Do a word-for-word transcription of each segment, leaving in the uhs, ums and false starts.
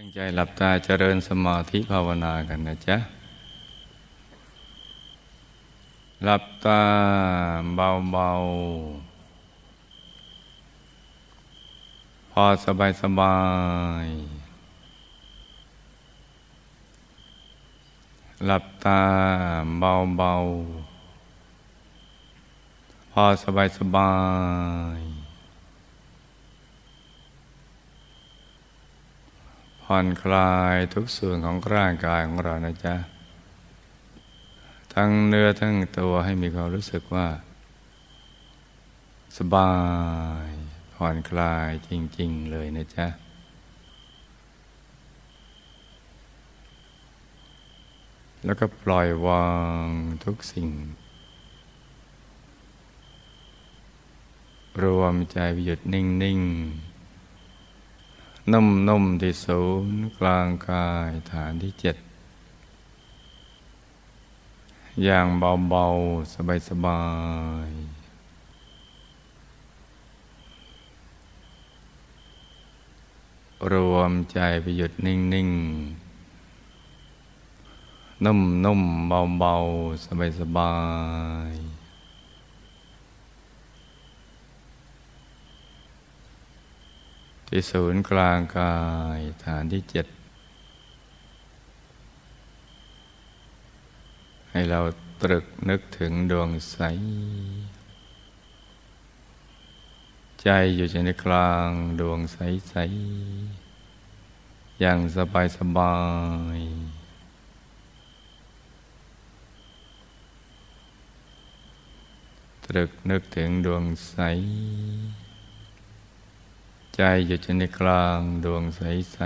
ตั้งใจหลับตาเจริญสมาธิภาวนากันนะจ๊ะหลับตาเบาๆพอสบายสบายหลับตาเบาๆพอสบายสบายผ่อนคลายทุกส่วนของร่างกายของเรานะจ๊ะทั้งเนื้อทั้งตัวให้มีความรู้สึกว่าสบายผ่อนคลายจริงๆเลยนะจ๊ะแล้วก็ปล่อยวางทุกสิ่งรวมใจไปหยุดนิ่งๆนุ่มๆที่ศูนย์กลางกายฐานที่เจ็ดอย่างเบาๆสบายๆรวมใจไปหยุดนิ่งๆนุ่มๆเบาๆสบายๆที่ศูนย์กลางกายฐานที่เจ็ดให้เราตรึกนึกถึงดวงใสใจอยู่ในกลางดวงใสใสอย่างสบายสบายตรึกนึกถึงดวงใสใจอยู่ในกลางดวงใส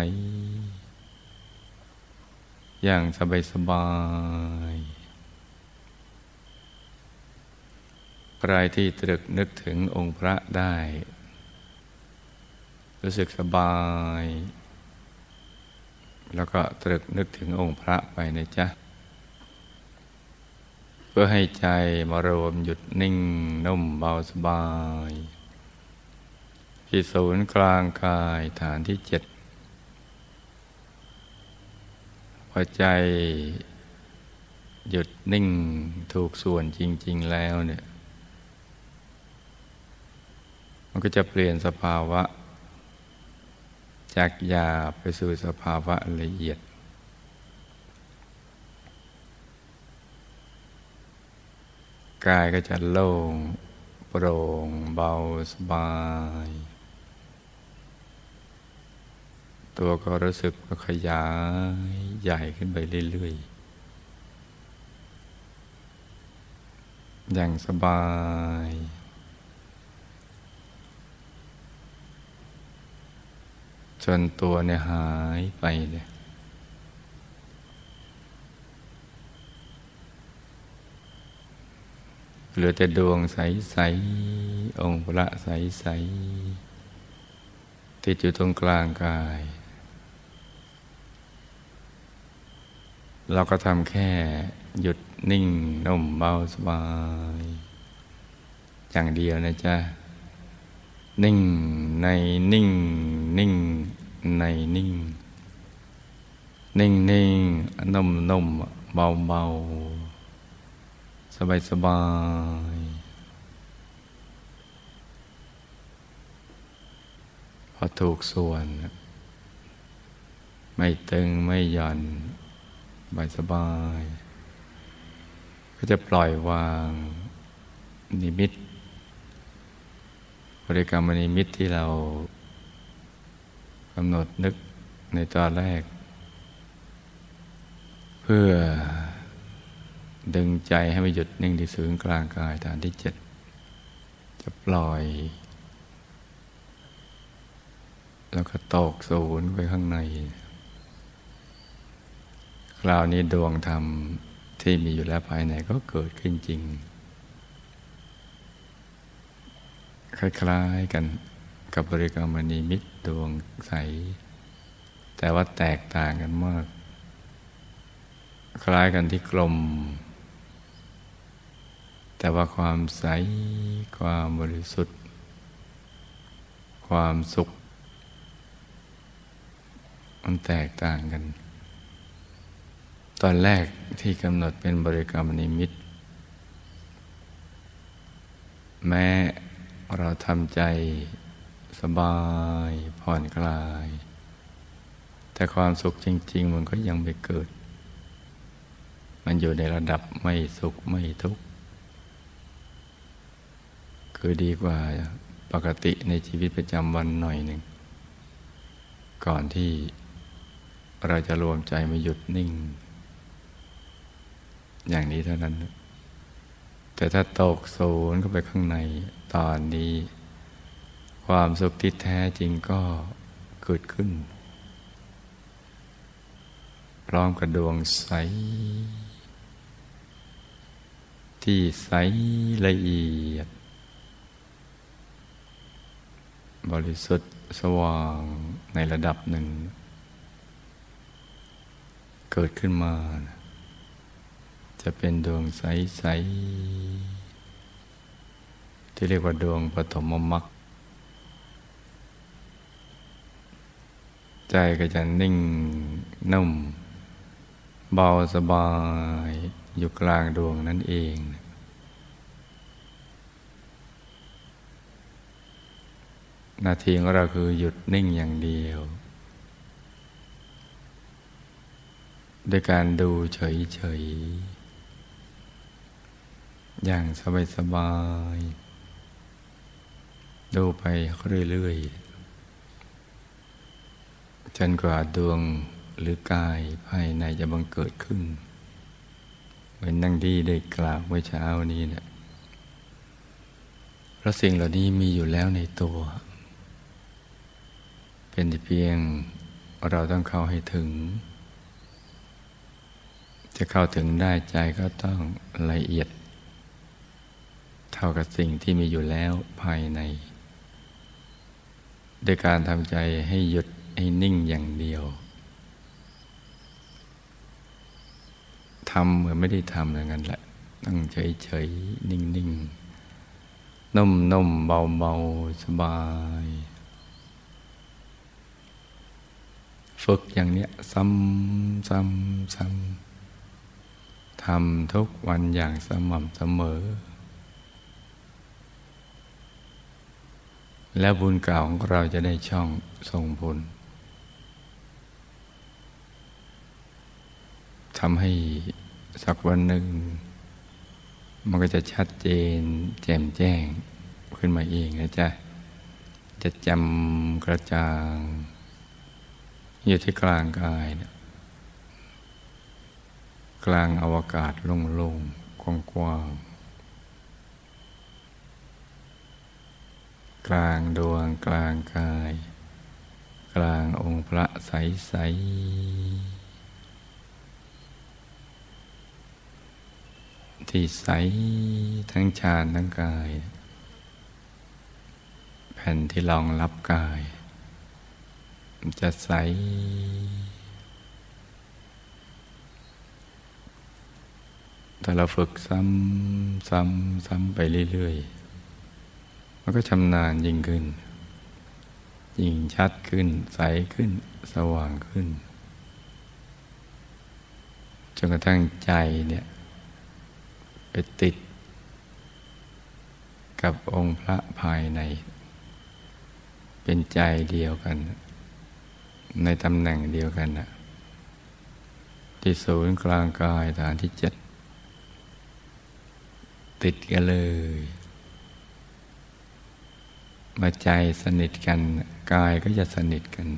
ๆอย่างสบายสบายใครที่ตรึกนึกถึงองค์พระได้รู้สึกสบายแล้วก็ตรึกนึกถึงองค์พระไปนะจ๊ะเพื่อให้ใจมารวมหยุดนิ่งนุ่มเบาสบายที่ศูนย์กลางกายฐานที่เจ็ดพอใจหยุดนิ่งถูกส่วนจริงๆแล้วเนี่ยมันก็จะเปลี่ยนสภาวะจากหยาบไปสู่สภาวะละเอียดกายก็จะโล่งโปร่งเบาสบายตัวก็รู้สึกว่าขยายใหญ่ขึ้นไปเรื่อยๆอย่างสบายจนตัวเนี่ยหายไปเลยเหลือแต่ดวงใสๆองค์พระใสๆติดอยู่ตรงกลางกายเราก็ทำแค่หยุดนิ่งนุ่มเบาสบายอย่างเดียวนะจ๊ะนิ่งในนิ่งนิ่งในนิ่งนิ่งนิ่งนุ่มนุ่มเบาเบาสบายสบายพอถูกส่วนไม่ตึงไม่หย่อนสบายสบายก็จะปล่อยวางนิมิตบริกรรมนิมิตที่เรากำหนดนึกในตอนแรกเพื่อดึงใจให้ไปหยุดนิ่งที่ศูนย์กลางกายฐานที่เจ็ดจะปล่อยแล้วก็ตกศูนย์ไปข้างในคราวนี้ดวงธรรมที่มีอยู่แล้วภายในก็เกิดขึ้นจริงคล้ายๆกันกับบริกรรมนิมิตดวงใสแต่ว่าแตกต่างกันมากคล้ายกันที่กลมแต่ว่าความใสความบริสุทธิ์ความสุข มันแตกต่างกันตอนแรกที่กำหนดเป็นบริกรรมนิมิตแม้เราทำใจสบายผ่อนคลายแต่ความสุขจริงๆมันก็ยังไม่เกิดมันอยู่ในระดับไม่สุขไม่ทุกข์คือดีกว่าปกติในชีวิตประจำวันหน่อยหนึ่งก่อนที่เราจะรวมใจมาหยุดนิ่งอย่างนี้เท่านั้นแต่ถ้าตกศูนย์เข้าไปข้างในตอนนี้ความสุขที่แท้จริงก็เกิดขึ้นพร้อมกับดวงใสที่ใสละเอียดบริสุทธิ์สว่างในระดับหนึ่งเกิดขึ้นมาจะเป็นดวงใสๆที่เรียกว่าดวงปฐมมรรคใจก็จะนิ่งนุ่มเบาสบายอยู่กลางดวงนั่นเองหน้าที่ของเราคือหยุดนิ่งอย่างเดียวด้วยการดูเฉยๆอย่างสบายๆดูไปเรื่อยๆจนกว่าดวงหรือกายภายในจะบังเกิดขึ้นเหมือนนั่งที่ได้กล่าวเมื่อเช้านี้เนี่ยเพราะสิ่งเหล่านี้มีอยู่แล้วในตัวเป็นแต่เพียงเราต้องเข้าให้ถึงจะเข้าถึงได้ใจก็ต้องละเอียดเท่ากับสิ่งที่มีอยู่แล้วภายในด้วยการทำใจให้หยุดให้นิ่งอย่างเดียวทำเหมือนไม่ได้ทำอย่างนั้นแหละนั่งเฉยๆนิ่งๆนุ่มๆเบาๆสบายฝึกอย่างเนี้ยซ้ำซ้ำซ้ำทำทุกวันอย่างสม่ำเสมอและบุญเก่าของเราจะได้ช่องส่งผลทำให้สักวันหนึ่งมันก็จะชัดเจนแจ่มแจ้งขึ้นมาเองนะจ๊ะจะจำกระจ่างอยู่ที่กลางกายเนี่ยกลางอวกาศโล่งๆกว้างๆกลางดวงกลางกายกลางองค์พระใสๆที่ใสทั้งฌานทั้งกายแผ่นที่รองรับกายจะใสแต่เราฝึกซ้ำซ้ำซ้ำไปเรื่อยๆมันก็ชำนาญยิ่งขึ้นยิ่งชัดขึ้นใสขึ้นสว่างขึ้นจนกระทั่งใจเนี่ยไปติดกับองค์พระภายในเป็นใจเดียวกันในตำแหน่งเดียวกันนะที่ศูนย์กลางกายฐานที่เจ็ดติดกันเลยมาใจสนิทกันกายก็จะสนิทกัน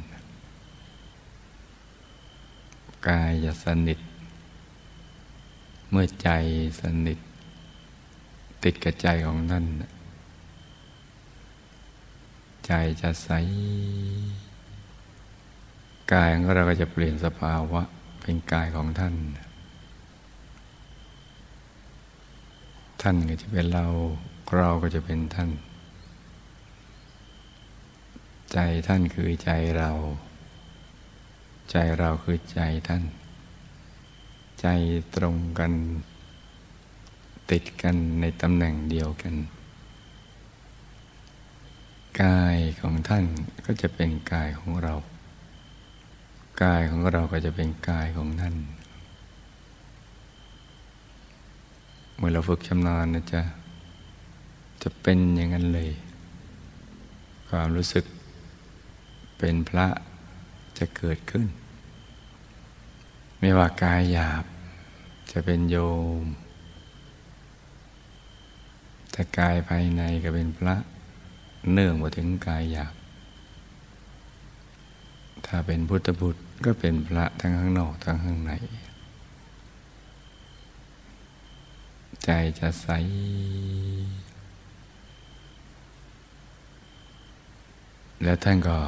กายจะสนิทเมื่อใจสนิทติดกับใจของนั่นใจจะใสกายของเราก็จะเปลี่ยนสภาวะเป็นกายของท่านท่านก็จะเป็นเราเราก็จะเป็นท่านใจท่านคือใจเราใจเราคือใจท่านใจตรงกันติดกันในตำแหน่งเดียวกันกายของท่านก็จะเป็นกายของเรา กายของเราก็จะเป็นกายของท่านเมื่อเราฝึกชำนาญนะจ๊ะจะเป็นอย่างนั้นเลยความรู้สึกเป็นพระจะเกิดขึ้นไม่ว่ากายหยาบจะเป็นโยมแต่กายภายในก็เป็นพระเนื่องมาถึงกายหยาบถ้าเป็นพุทธบุตรก็เป็นพระทั้งข้างนอกทั้งข้างในใจจะใสแล้วท่านก็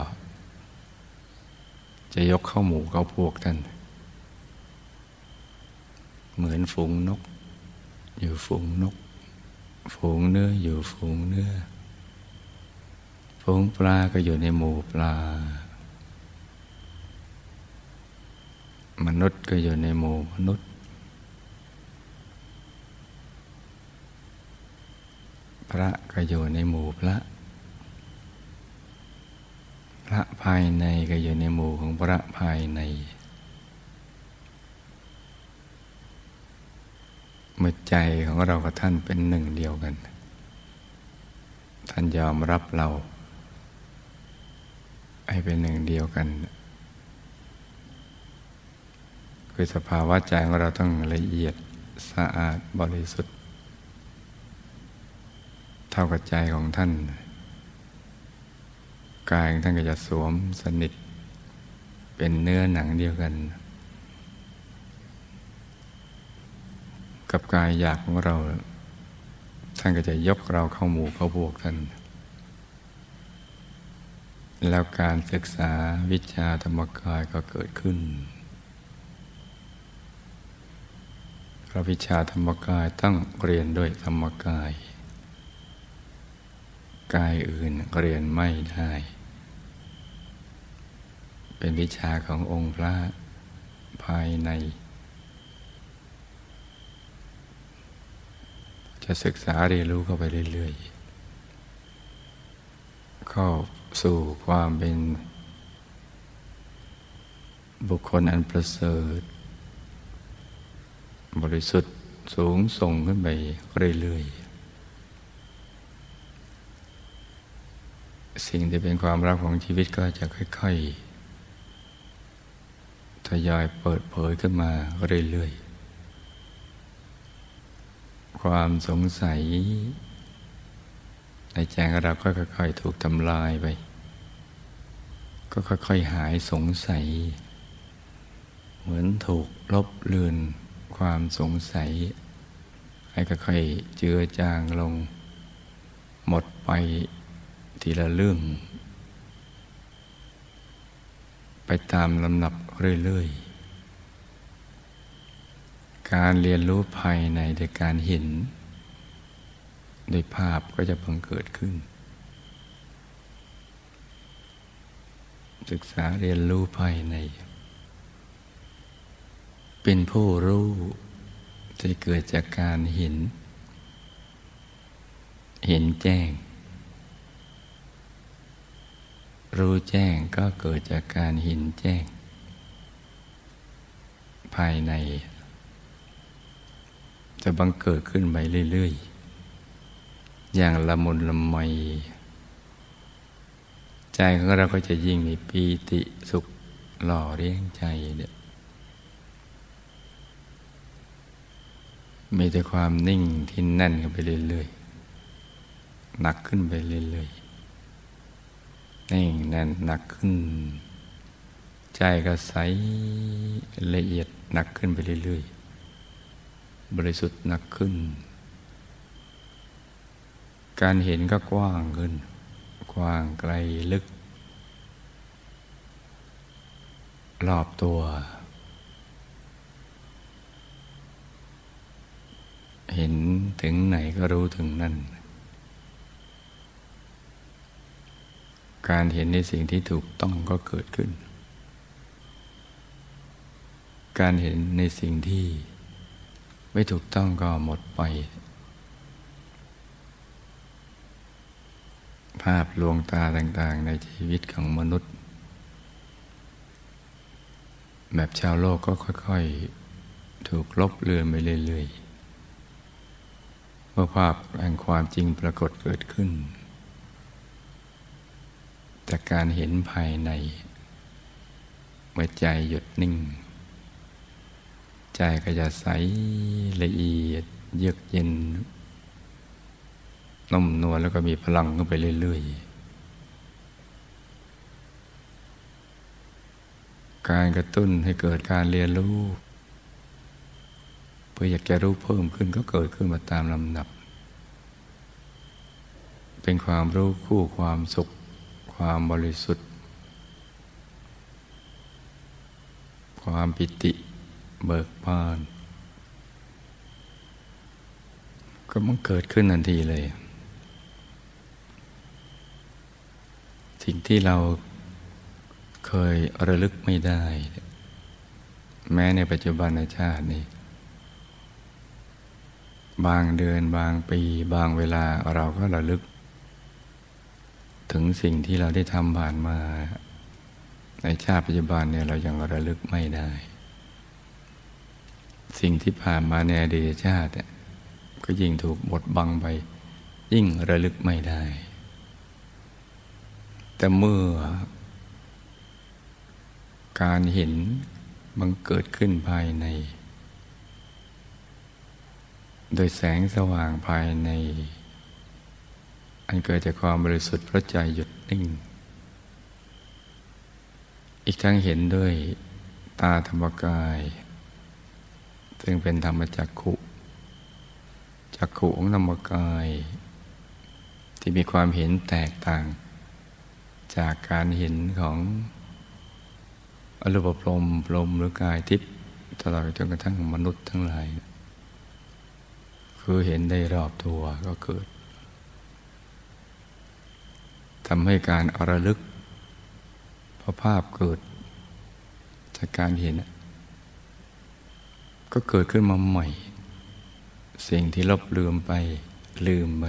จะยกเข้าหมู่เข้าพวกท่านเหมือนฝูงนกอยู่ฝูงนกฝูงเนื้ออยู่ฝูงเนื้อฝูงปลาก็อยู่ในหมู่ปลามนุษย์ก็อยู่ในหมู่มนุษย์พระก็อยู่ในหมู่พระพระภายในก็อยู่ในหมู่ของพระภายในเมื่อใจของเรากับท่านเป็นหนึ่งเดียวกันท่านยอมรับเราให้เป็นหนึ่งเดียวกันคือสภาวะใจของเราต้องละเอียดสะอาดบริสุทธิ์เท่ากับใจของท่านกายของท่านก็จะสวมสนิทเป็นเนื้อหนังเดียวกันกับกายหยาบของเราท่านก็จะยกเราเข้าหมู่เข้าพวกท่านแล้วการศึกษาวิชาธรรมกายก็เกิดขึ้นเพราะวิชาธรรมกายต้องเรียนด้วยธรรมกายกายอื่นเรียนไม่ได้เป็นวิชาขององค์พระภายในจะศึกษาเรียนรู้เข้าไปเรื่อยๆเข้าสู่ความเป็นบุคคลอันประเสริฐบริสุทธิ์สูงส่งขึ้นไปเรื่อยๆสิ่งที่เป็นความลับของชีวิตก็จะค่อยๆทยอยเปิดเผยขึ้นมาเรื่อยๆความสงสัยในใจของเราก็ค่อยๆถูกทำลายไปก็ค่อยๆหายสงสัยเหมือนถูกลบเลือนความสงสัยให้ค่อยๆเจือจางลงหมดไปทีละเรื่องไปตามลำดับเรื่อยๆการเรียนรู้ภายในโดยการเห็นโดยภาพก็จะบังเกิดขึ้นศึกษาเรียนรู้ภายในเป็นผู้รู้ที่เกิดจากการเห็นเห็นแจ้งรู้แจ้งก็เกิดจากการเห็นแจ้งภายในจะบังเกิดขึ้นไปเรื่อยๆอย่างละมุนละไมใจของเราก็จะยิ่งมีปีติสุขหล่อเลี้ยงใจเนี่ยมีแต่ความนิ่งที่แน่นกันไปเรื่อยๆหนักขึ้นไปเรื่อยๆนิ่งแน่นหนักขึ้นใจก็ใสละเอียดหนักขึ้นไปเรื่อยๆบริสุทธิ์หนักขึ้นการเห็นก็กว้างขึ้นกว้างไกลลึกรอบตัวเห็นถึงไหนก็รู้ถึงนั่นการเห็นในสิ่งที่ถูกต้องก็เกิดขึ้นการเห็นในสิ่งที่ไม่ถูกต้องก็หมดไปภาพลวงตาต่างๆในชีวิตของมนุษย์ แบบชาวโลกก็ค่อยๆถูกลบเลือนไปเรื่อยๆเมื่อภาพแห่งความจริงปรากฏเกิดขึ้นจากการเห็นภายในเมื่อใจหยุดนิ่งใจก็จะใสละเอียดเยือกเย็นนุ่มนวลแล้วก็มีพลังขึ้นไปเรื่อยๆการกระตุ้นให้เกิดการเรียนรู้เพื่ออยากจะรู้เพิ่มขึ้นก็เกิดขึ้นมาตามลำดับเป็นความรู้คู่ความสุขความบริสุทธิ์ความปิติเบิกบานก็มันเกิดขึ้นทันทีเลยสิ่งที่เราเคยระลึกไม่ได้แม้ในปัจจุบันชาตินี้บางเดือนบางปีบางเวลาเราก็ระลึกถึงสิ่งที่เราได้ทำผ่านมาในชาติปัจจุบันเนี่ยเรายังระลึกไม่ได้สิ่งที่ผ่านมาในอดีตชาติก็ยิ่งถูกบดบังไปยิ่งระลึกไม่ได้แต่เมื่อการเห็นบังเกิดขึ้นภายในโดยแสงสว่างภายในอันเกิดจากความบริสุทธิ์เพราะใจหยุดนิ่งอีกทั้งเห็นด้วยตาธรรมกายซึ่งเป็นธรรมจักขุจักขุของธรรมกายที่มีความเห็นแตกต่างจากการเห็นของอรูปพรหมพรหมหรือกายทิพย์ตลอดจนกระทั่งมนุษย์ทั้งหลายคือเห็นได้รอบตัวก็เกิดทำให้การระลึกเพราะภาพเกิดจากการเห็นก็เกิดขึ้นมาใหม่สิ่งที่ลบเลือนไปลืมไป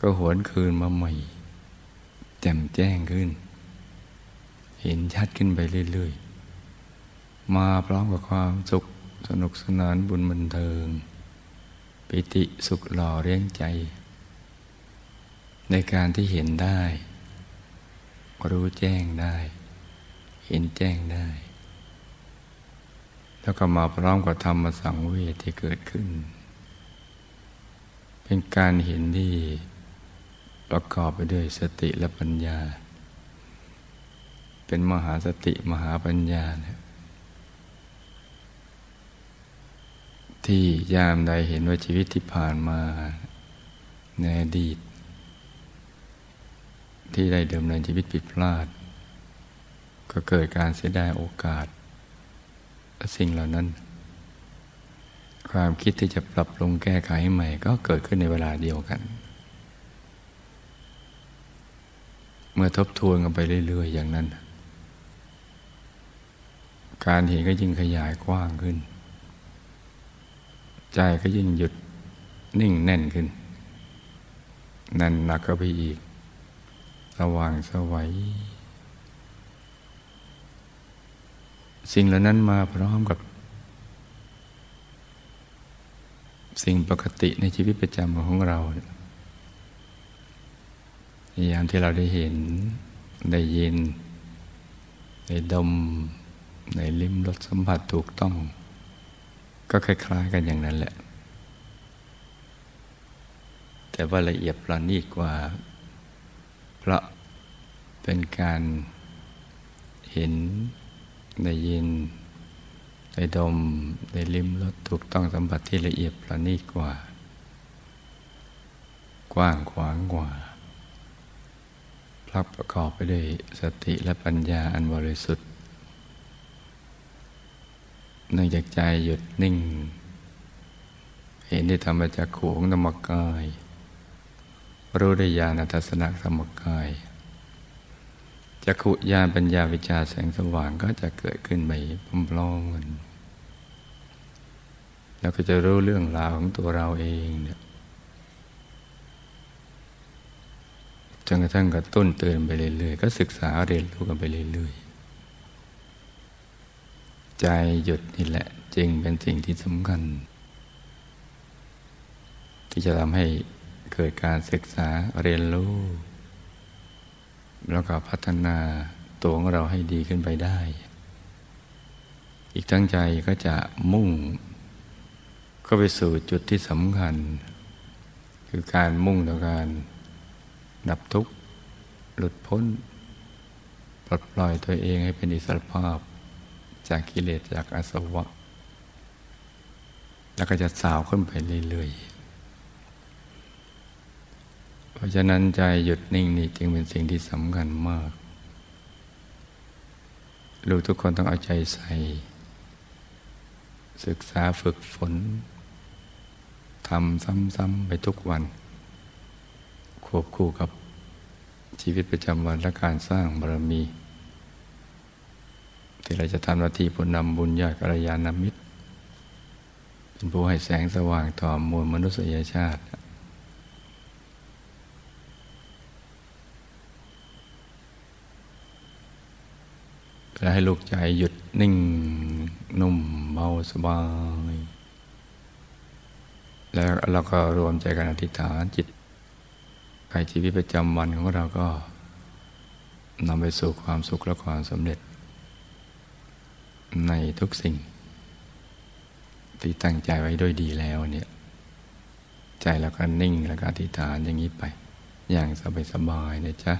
ก็หวนคืนมาใหม่แจ่มแจ้งขึ้นเห็นชัดขึ้นไปเรื่อยๆมาพร้อมกับความสุขสนุกสนานบุญบันเทิงปิติสุขหล่อเลี้ยงใจในการที่เห็นได้รู้แจ้งได้เห็นแจ้งได้แล้วก็มาพร้อมกับธรรมสังเวชที่เกิดขึ้นเป็นการเห็นที่ประกอบไปด้วยสติและปัญญาเป็นมหาสติมหาปัญญานะที่ยามใดเห็นว่าชีวิตที่ผ่านมาในอดีตที่ได้ดำเนินชีวิตผิดพลาดก็เกิดการเสียดายโอกาสสิ่งเหล่านั้นความคิดที่จะปรับปรุงแก้ไขใหม่ก็เกิดขึ้นในเวลาเดียวกันเมื่อทบทวนกันไปเรื่อยๆอย่างนั้นการเห็นก็ยิ่งขยายกว้างขึ้นใจก็ยิ่งหยุดนิ่งแน่นขึ้นนั่นหนักก็ไปอีกสว่างสวัยสิ่งเหล่านั้นมาพร้อมกับสิ่งปกติในชีวิตประจำของเราในยามที่เราได้เห็นได้ยินได้ดมได้ลิ้มรสสัมผัสถูกต้องก็คล้ายๆกันอย่างนั้นแหละแต่ว่าละเอียดประณีตกว่าเพราะเป็นการเห็นได้ยินได้ดมได้ลิ้มรสถูกต้องสัมผัสที่ละเอียดประณีตกว่ากว้างขวางกว่าพลับประกอบไปด้วยสติและปัญญาอันบริสุทธิ์เนื่องจากใจหยุดนิ่งเห็นได้ธรรมจักขุของธรรมกายรู้ได้ญาณทัศนะธรรมกายจักขุญาณปัญญาวิชาแสงสว่างก็จะเกิดขึ้นไปพร้อมๆกันแล้วก็จะรู้เรื่องราวของตัวเราเองเนี่ยจนกระทั่งกระตุ้นเตือนไปเรื่อยๆก็ศึกษาเรียนรู้กันไปเรื่อย ใจหยุดนี่แหละจึงเป็นสิ่งที่สำคัญที่จะทำให้เกิดการศึกษาเรียนรู้แล้วก็พัฒนาตัวของเราให้ดีขึ้นไปได้อีกทั้งใจก็จะมุ่งเข้าไปสู่จุดที่สำคัญคือการมุ่งต่อการดับทุกข์หลุดพ้นปลดปล่อยตัวเองให้เป็นอิสรภาพจากกิเลสจากอาสวะแล้วก็จะสาวขึ้นไปเรื่อยๆเพราะฉะนั้นใจหยุดนิ่งนี่จึงเป็นสิ่งที่สำคัญมากลูกทุกคนต้องเอาใจใส่ศึกษาฝึกฝนทำซ้ำๆไปทุกวันควบคู่กับชีวิตประจำวันและการสร้างบารมีที่เราจะทำหน้าที่ผู้นำบุญญากัลยาณมิตรเป็นผู้ให้แสงสว่างต่อมวลมนุษยชาติและให้ลูกใจหยุดนิ่งนุ่มเบาสบายแล้วเราก็รวมใจกันอธิษฐานจิตในชีวิตประจำวันของเราก็นำไปสู่ความสุขและความสำเร็จในทุกสิ่งที่ตั้งใจไว้ด้วยดีแล้วเนี่ยใจเราก็นิ่งแล้วก็อธิษฐานอย่างนี้ไปอย่างสบายๆนะจ๊ะ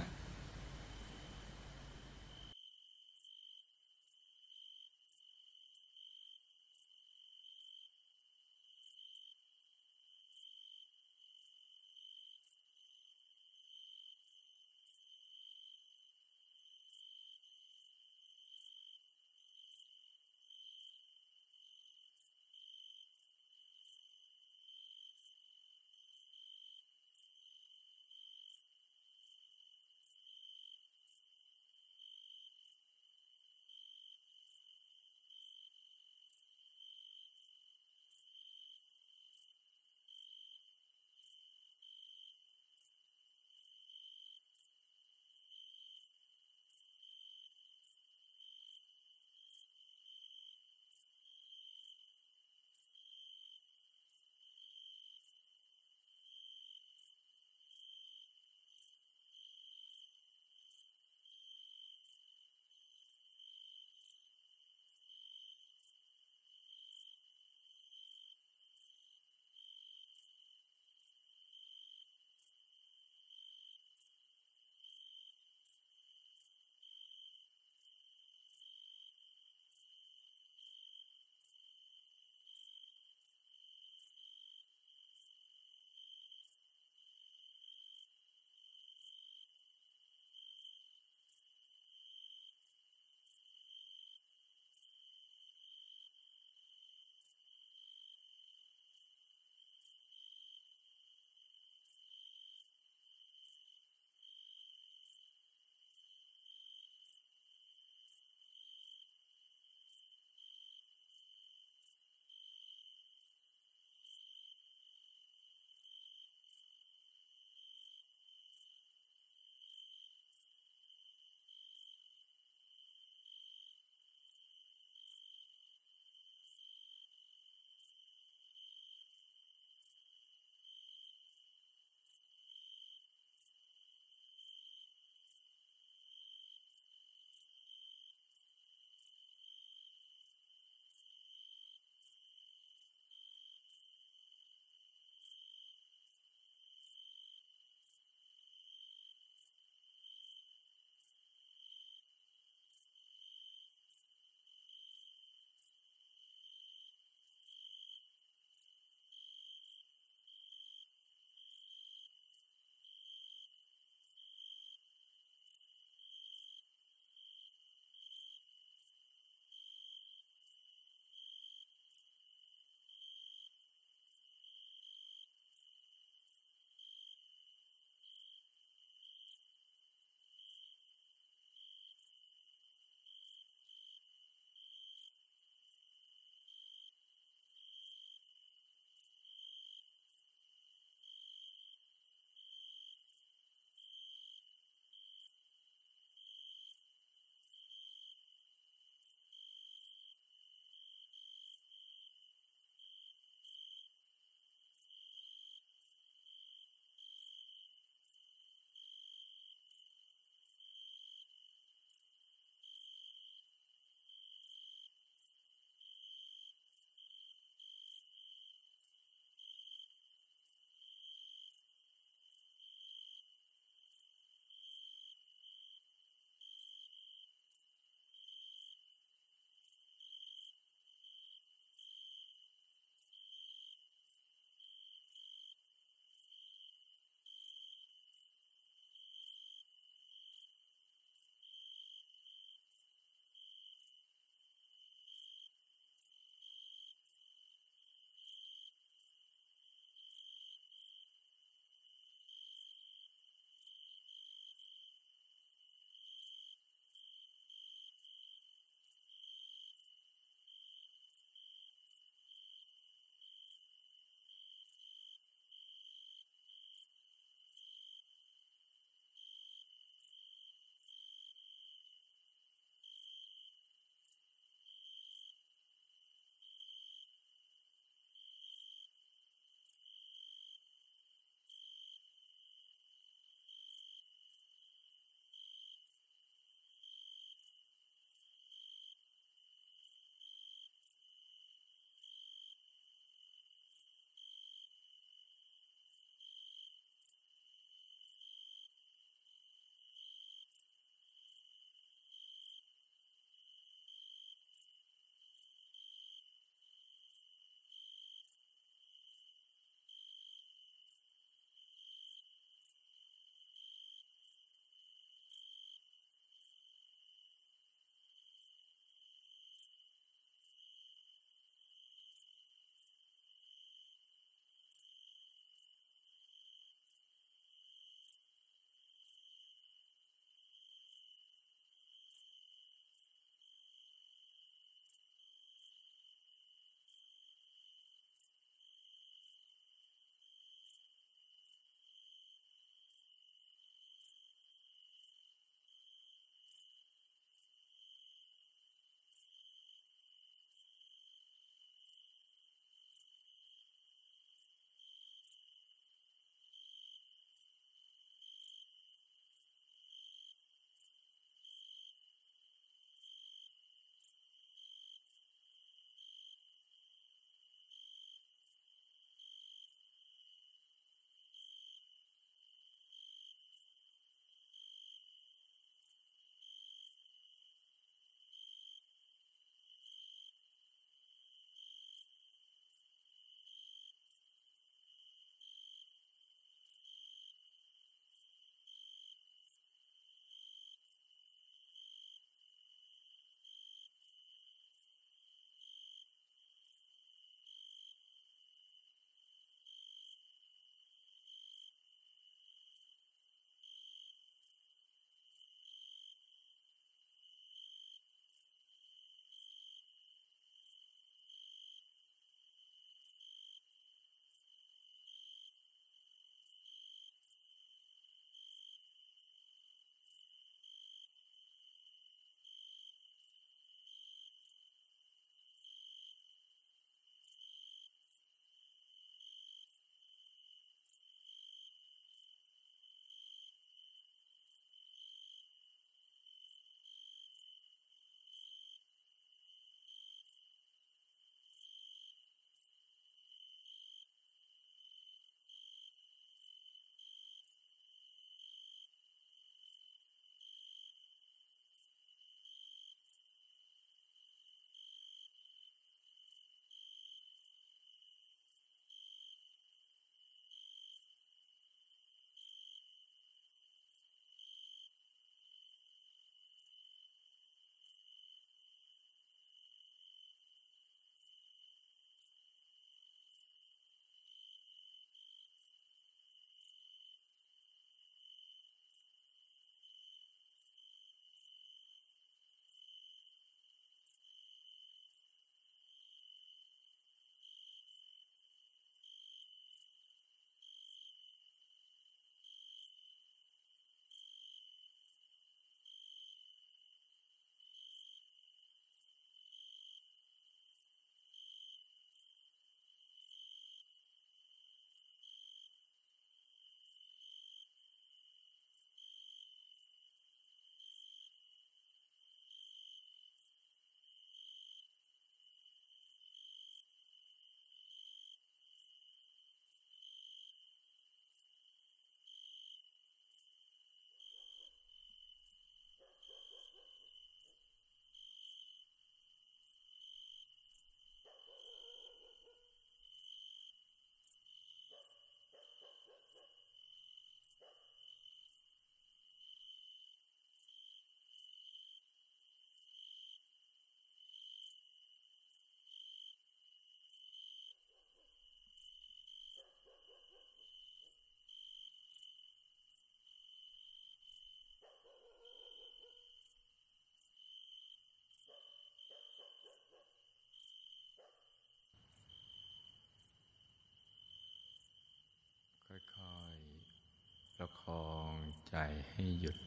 ประคองใจให้หยุด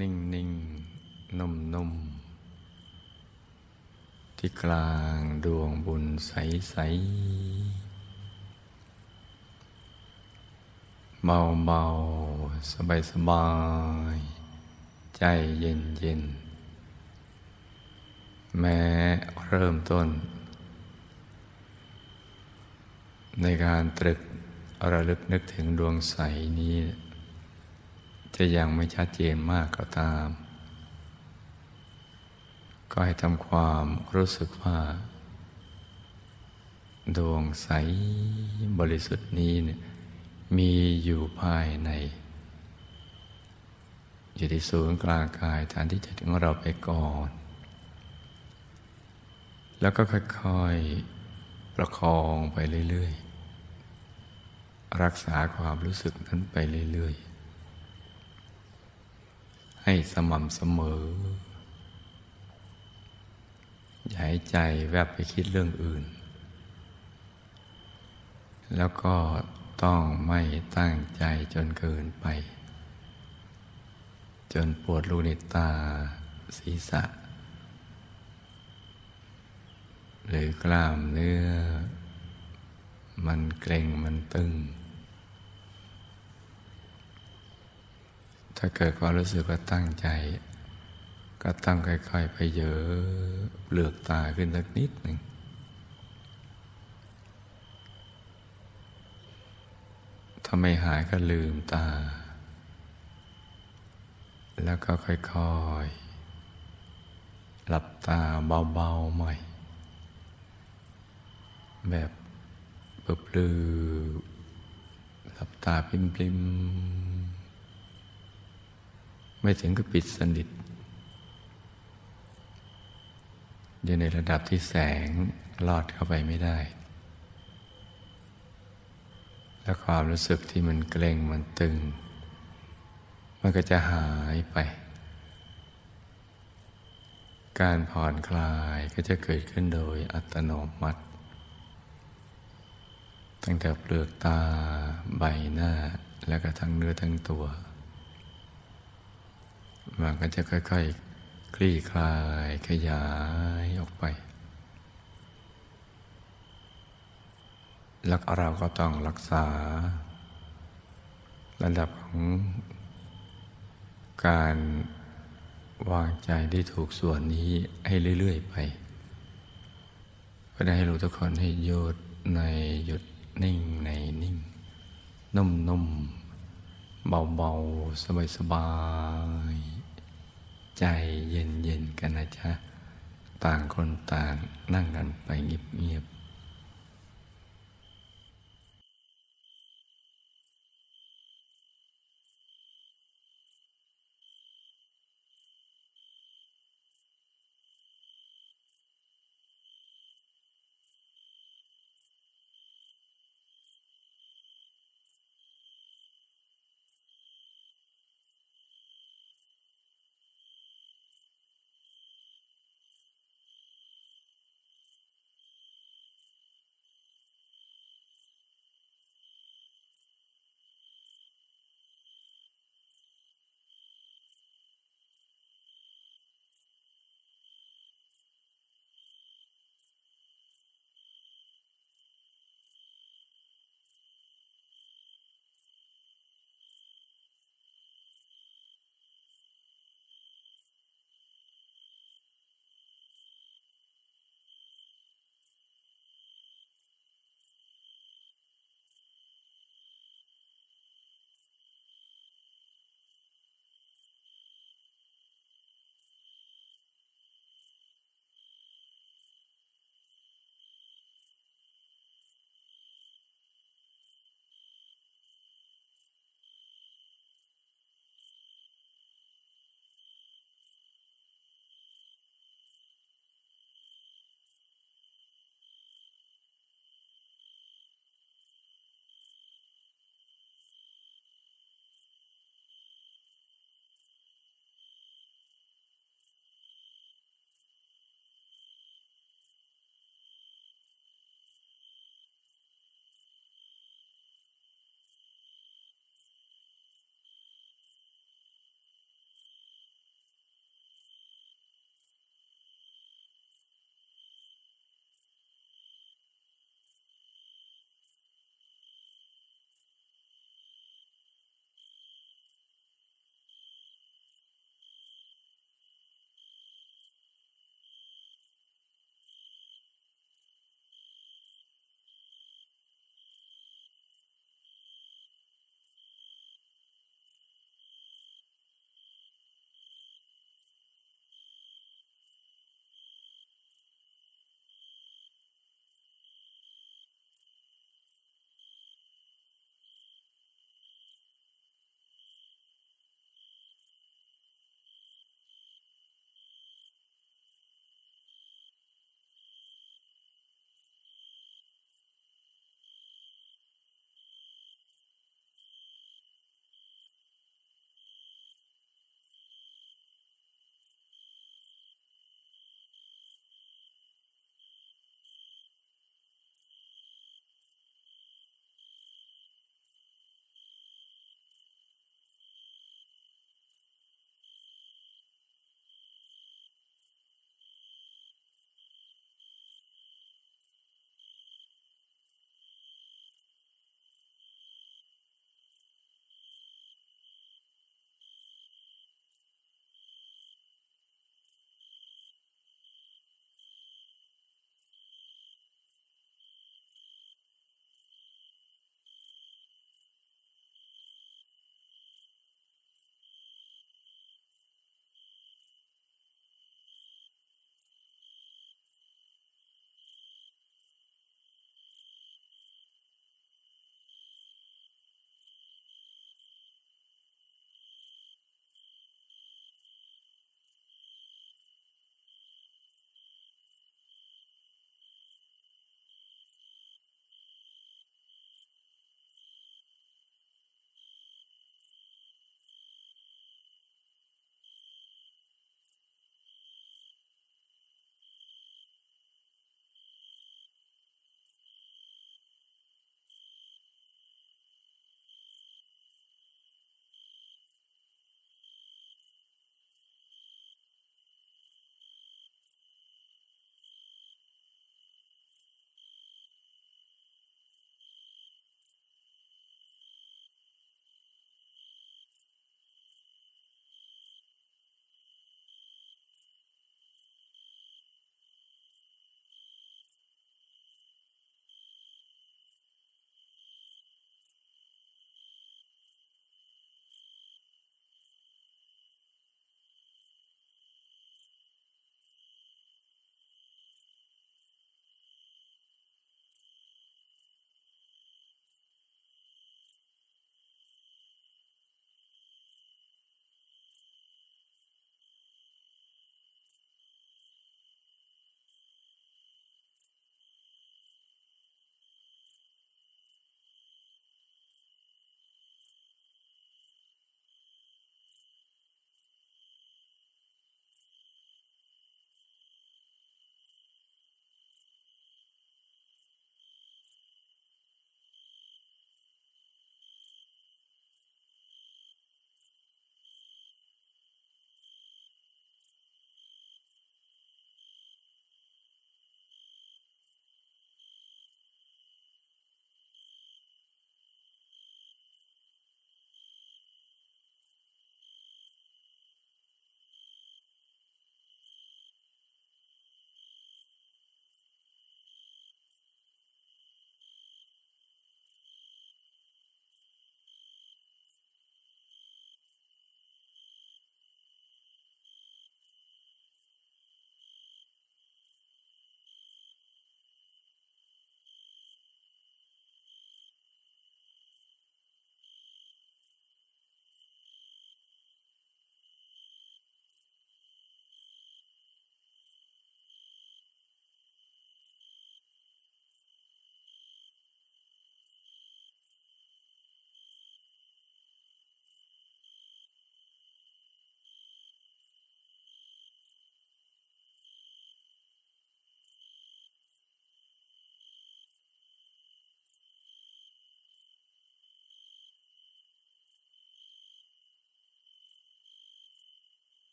นิ่งนิ่งนุ่มนุ่มที่กลางดวงบุญใสใสเบาเบาสบายสบายใจเย็นเย็นแม้เริ่มต้นในการตรึกระลึกนึกถึงดวงใสนี้จะยังไม่ชัดเจนมากก็ตามก็ให้ทำความรู้สึกว่าดวงใสบริสุทธิ์นี้เนี่ยมีอยู่ภายในอยู่ที่ศูนย์กลางกายฐานที่จิตของเราไปก่อนแล้วก็ค่อยๆประคองไปเรื่อยๆรักษาความรู้สึกนั้นไปเรื่อยๆให้สม่ำเสมออย่าให้ใจแวบไปคิดเรื่องอื่นแล้วก็ต้องไม่ตั้งใจจนเกินไปจนปวดลูกในตาศีรษะหรือกล้ามเนื้อมันเกร็งมันตึงถ้าเกิดความรู้สึกว่าตั้งใจก็ตั้งค่อยๆไปเยอะเปลือกตาขึ้นสักนิดหนึ่งถ้าไม่หายก็ลืมตาแล้วก็ค่อยๆหลับตาเบาๆหน่อยแบบเปิบลืมหลับตาปริมๆไม่ถึงกับปิดสนิทอยู่ในระดับที่แสงลอดเข้าไปไม่ได้และความรู้สึกที่มันเกร็งมันตึงมันก็จะหายไปการผ่อนคลายก็จะเกิดขึ้นโดยอัตโนมัติตั้งแต่เปลือกตาใบหน้าแล้วก็ทั้งเนื้อทั้งตัวมันก็จะค่อยๆคลี่คลายขยายออกไปแล้วเราก็ต้องรักษาระดับของการวางใจได้ถูกส่วนนี้ให้เรื่อยๆไปเพื่อให้รู้ทุกคนให้หยุดในหยุดนิ่งในนิ่งนุ่มๆเบาๆสบายๆใจเย็นๆกันนะจ๊ะต่างคนต่างนั่งกันไปเงียบๆ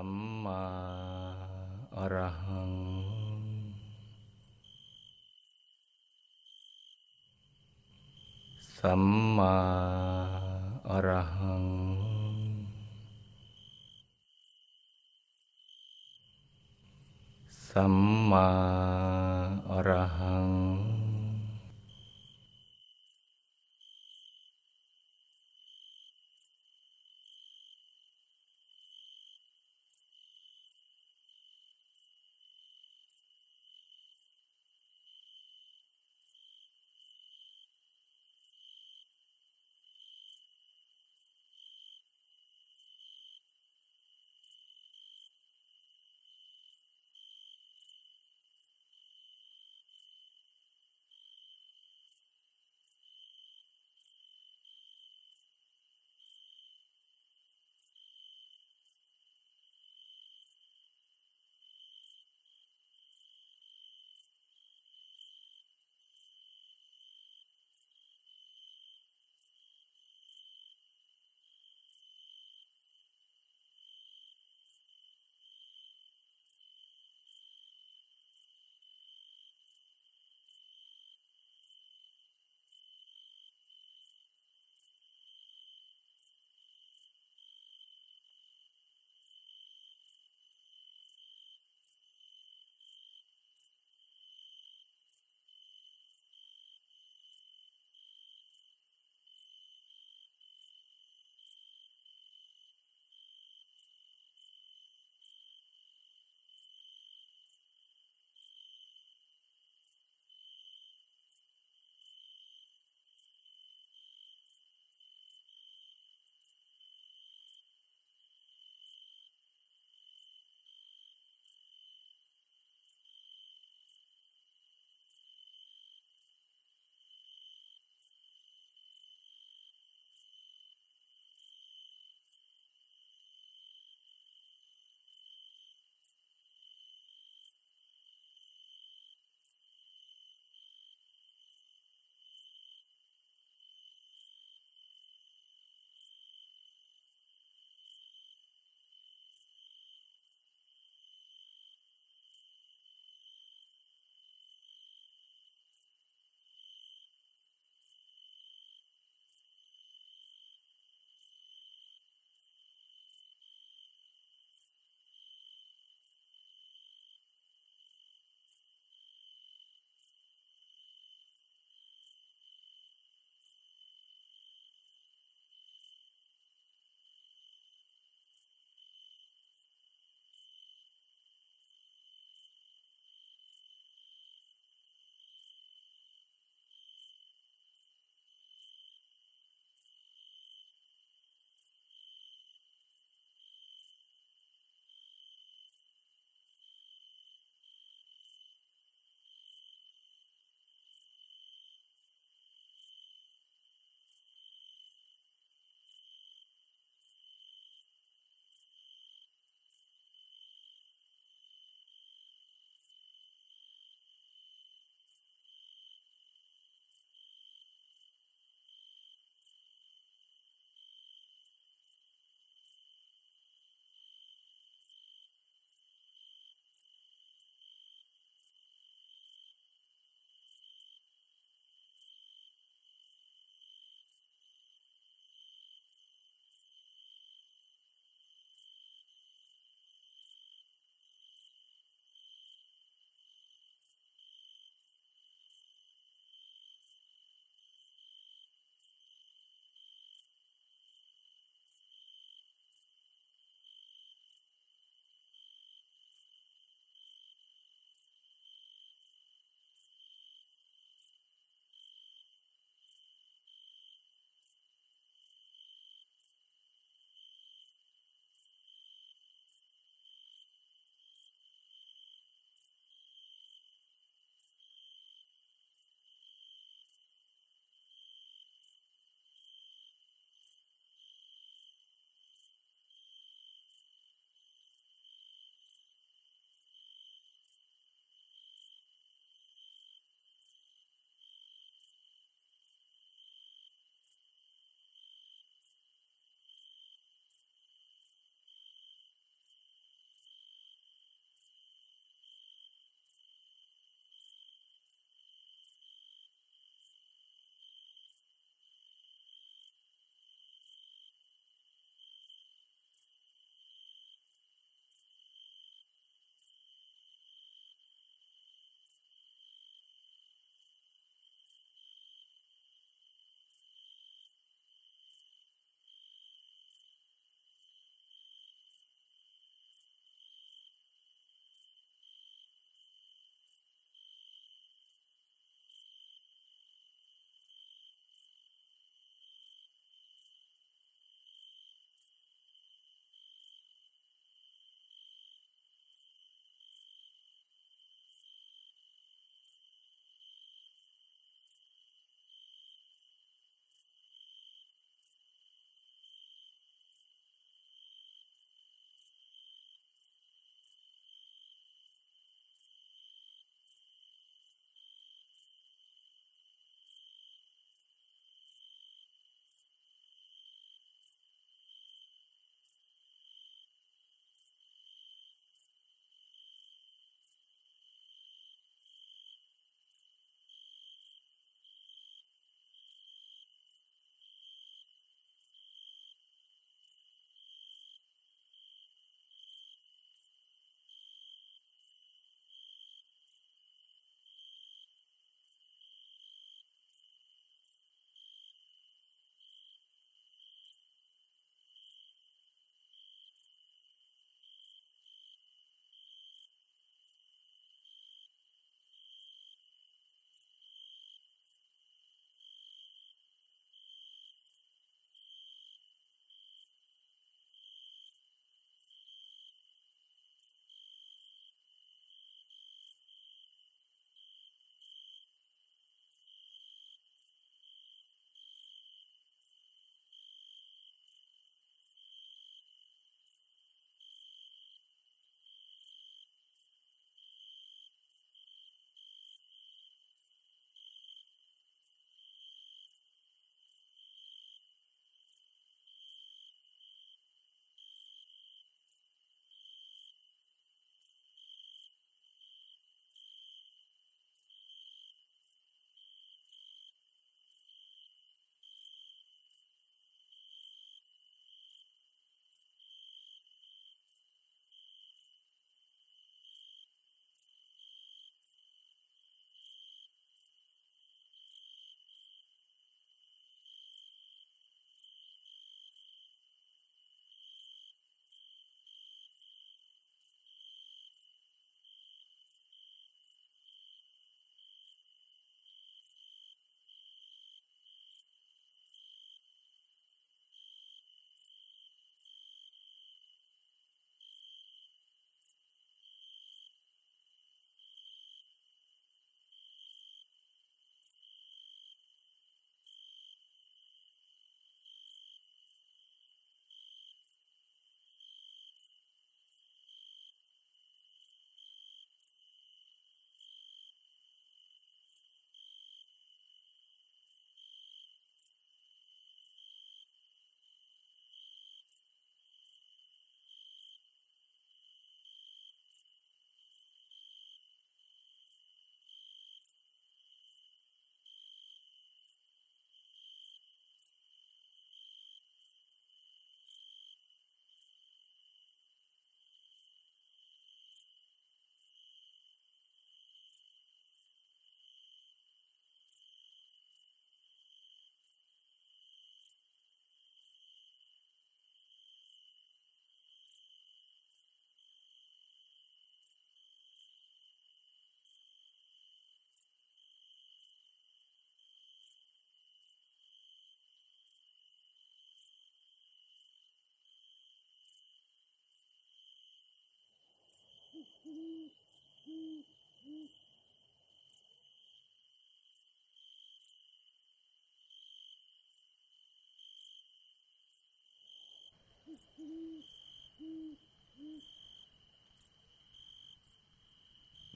สัมมาอรหังสัมมาอรหังสัมมาอรหัง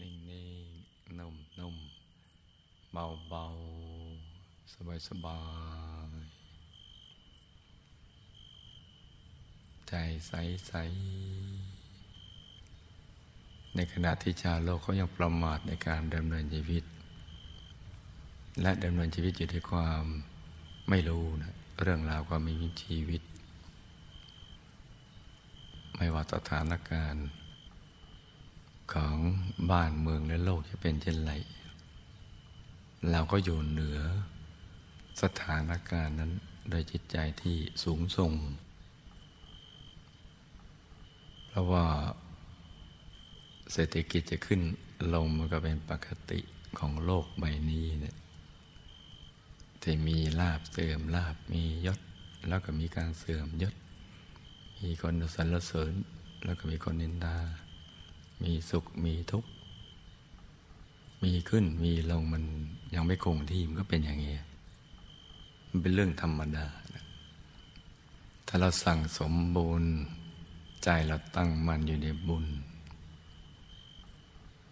นิ่งๆ นุ่มๆ เบาๆ สบายๆ ใจใสๆ ในขณะที่ชาวโลกเขายังประมาทในการดำเนินชีวิตและดำเนินชีวิตอยู่ด้วยความไม่รู้นะเรื่องราวความมีชีวิตไม่ว่าสถานการณ์ของบ้านเมืองและโลกจะเป็นเช่นไรเราก็อยู่เหนือสถานการณ์นั้นโดยจิตใจที่สูงส่งเพราะว่าเศรษฐกิจจะขึ้นลงมันก็เป็นปกติของโลกใบนี้เนี่ยที่มีลาภเสื่อมลาภมียศแล้วก็มีการเสื่อมยศมีคนสรรเสริญแล้วก็มีคนนินทามีสุขมีทุกข์มีขึ้นมีลงมันยังไม่คงที่มันก็เป็นอย่างนี้มันเป็นเรื่องธรรมดาถ้าเราสั่งสมบุญใจเราตั้งมั่นอยู่ในบุญ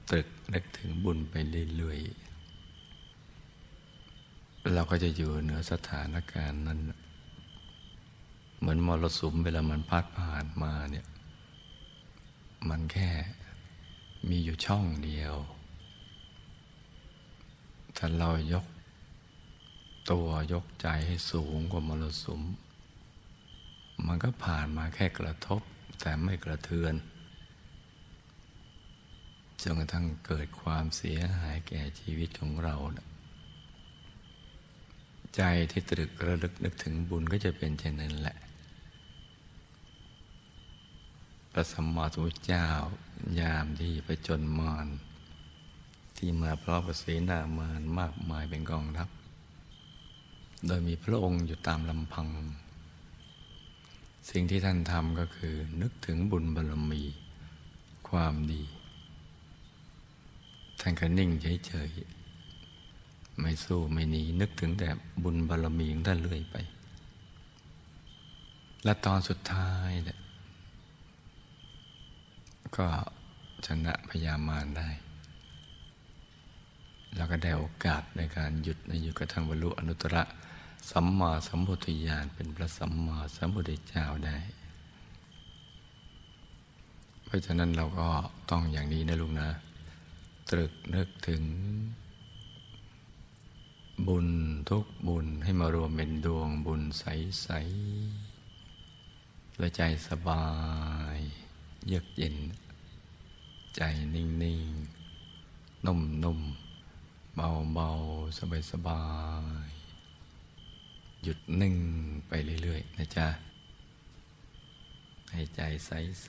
ตรึกนึกถึงบุญไปเรื่อยๆเราก็จะอยู่เหนือสถานการณ์นั้นเหมือนมรสุมเวลามันพัดผ่านมาเนี่ยมันแค่มีอยู่ช่องเดียวถ้าเรายกตัวยกใจให้สูงกว่ามรสุมมันก็ผ่านมาแค่กระทบแต่ไม่กระเทือนจนกระทั่งเกิดความเสียหายแก่ชีวิตของเราใจที่ตรึกระลึกนึกถึงบุญก็จะเป็นเช่นนั้นแหละพระสัมมาสัมพุทธเจ้ายามที่ผจญมารที่มาพร้อมกับเสนามารมากมายเป็นกองทัพโดยมีพระองค์อยู่ตามลำพังสิ่งที่ท่านทำก็คือนึกถึงบุญบารมีความดีท่านก็นิ่งเฉยๆไม่สู้ไม่หนีนึกถึงแต่บุญบารมีของท่านเรื่อยไปและตอนสุดท้ายเนี่ยก็ชนะพยามารได้แล้วก็ได้โอกาสในการหยุดในอยู่กระทั่งบรรลุอนุตตรสัมมาสัมโพธิญาณเป็นพระสัมมาสัมพุทธเจ้าได้เพราะฉะนั้นเราก็ต้องอย่างนี้นะลูกนะตรึกนึกถึงบุญทุกบุญให้มารวมเป็นดวงบุญใสๆและใจสบายเยือกเย็นใจนิ่งนิ่งนุ่มนุ่มเบาเบาสบายสบายหยุดนิ่งไปเรื่อยๆนะจ๊ะให้ใจใสใส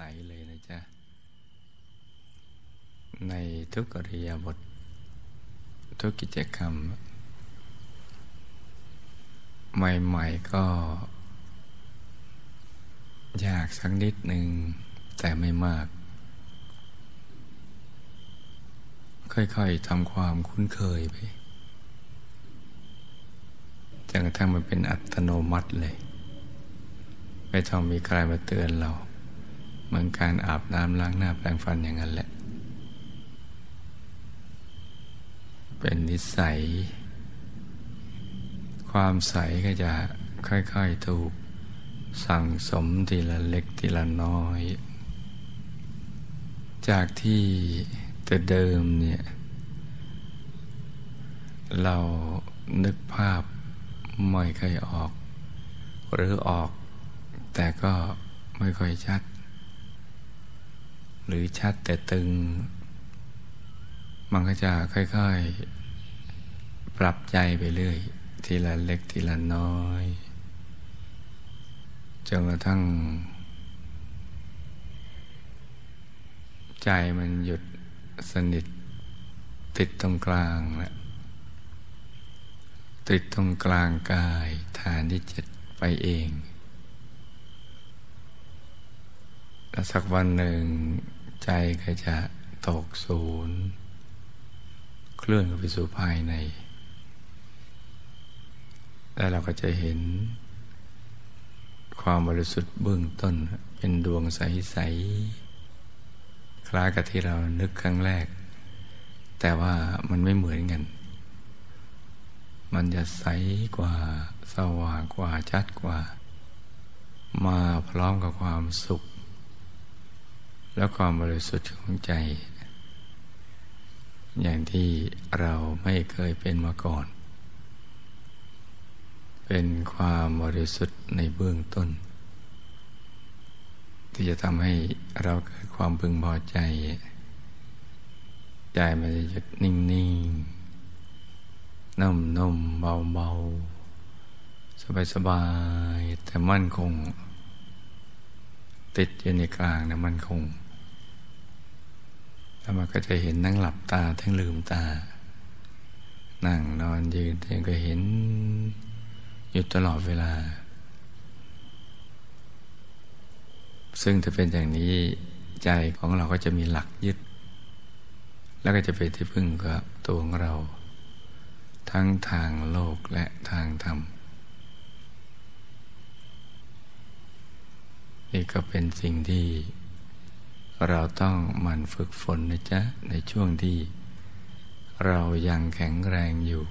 สัยเลยนะจ๊ะในทุกอริยบททุกกิจกรรมใหม่ๆก็ยากสักนิดหนึ่งแต่ไม่มากค่อยๆทำความคุ้นเคยไปจนกระทั่งมันเป็นอัตโนมัติเลยไม่ต้องมีใครมาเตือนเราเหมือนการอาบน้ำล้างหน้าแปรงฟันอย่างนั้นแหละเป็นนิสัยความใสก็จะค่อยๆถูกสั่งสมทีละเล็กทีละน้อยจากที่แต่เดิมเนี่ยเรานึกภาพไม่ค่อยออกหรือออกแต่ก็ไม่ค่อยชัดหรือชัดแต่ตึงมันก็จะค่อยๆปรับใจไปเรื่อยทีละเล็กทีละน้อยจนกระทั่งใจมันหยุดสนิทติดตรงกลางและติดตรงกลางกายฐานที่เจ็ดไปเองแล้วสักวันหนึ่งใจก็จะตกศูนย์เคลื่อนไปสู่ภายในแล้วเราก็จะเห็นความบริสุทธิ์เบื้องต้นเป็นดวงใสๆคล้ายกับที่เรานึกครั้งแรกแต่ว่ามันไม่เหมือนกันมันจะใสกว่าสว่างกว่าชัดกว่ามาพร้อมกับความสุขและความบริสุทธิ์ของใจอย่างที่เราไม่เคยเป็นมาก่อนเป็นความบริสุทธิ์ในเบื้องต้นที่จะทำให้เราเกิดความพึงพอใจใจมันจะหยุดนิ่งๆนุ่มๆเบาๆสบายๆแต่มั่นคงติดอยู่ในกลางนะมั่นคงแล้วมันก็จะเห็นทั้งหลับตาทั้งลืมตานั่งนอนยืนเดินก็เห็นอยู่ตลอดเวลาซึ่งถ้าเป็นอย่างนี้ใจของเราก็จะมีหลักยึดแล้วก็จะเป็นที่พึ่งกับตัวของเราทั้งทางโลกและทางธรรมนี่ก็เป็นสิ่งที่เราต้องหมั่นฝึกฝนนะจ๊ะในช่วงที่เรายังแข็งแรงอยู่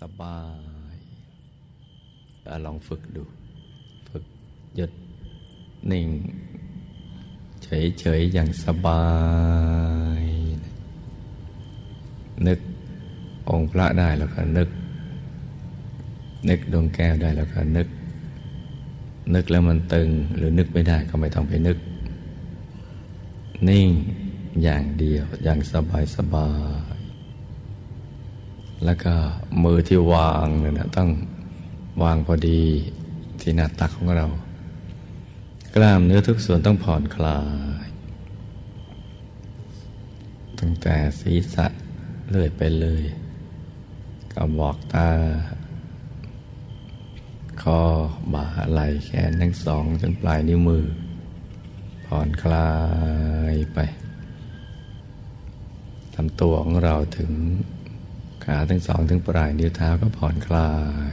สบายลองฝึกดูฝึกหยุดนิ่งเฉยๆอย่างสบายนึกองค์พระได้แล้วก็นึกนึกดวงแก้วได้แล้วก็นึกนึกแล้วมันตึงหรือนึกไม่ได้ก็ไม่ต้องไปนึกนิ่งอย่างเดียวอย่างสบายสบายแล้วก็มือที่วางเนี่ยนะต้องวางพอดีที่หน้าตักของเรากล้ามเนื้อทุกส่วนต้องผ่อนคลายตั้งแต่ศีรษะเลื่อยไปเลยกระบอกตาคอบ่าไหล่แขนทั้งสองจนปลายนิ้วมือผ่อนคลายไปทำตัวของเราถึงขาทั้งสองถึงปลายนิ้วเท้าก็ผ่อนคลาย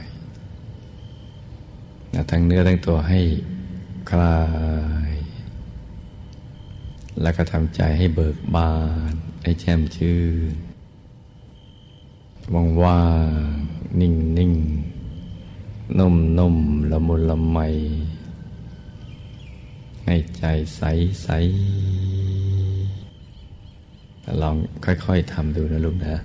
ทั้งเนื้อทั้งตัวให้คลายแล้วก็ทำใจให้เบิกบานให้แช่มชื่นว่างๆนิ่งๆนุ่มๆละมุนละไมให้ใจใสๆลองค่อยๆทำดูนะลูกนะ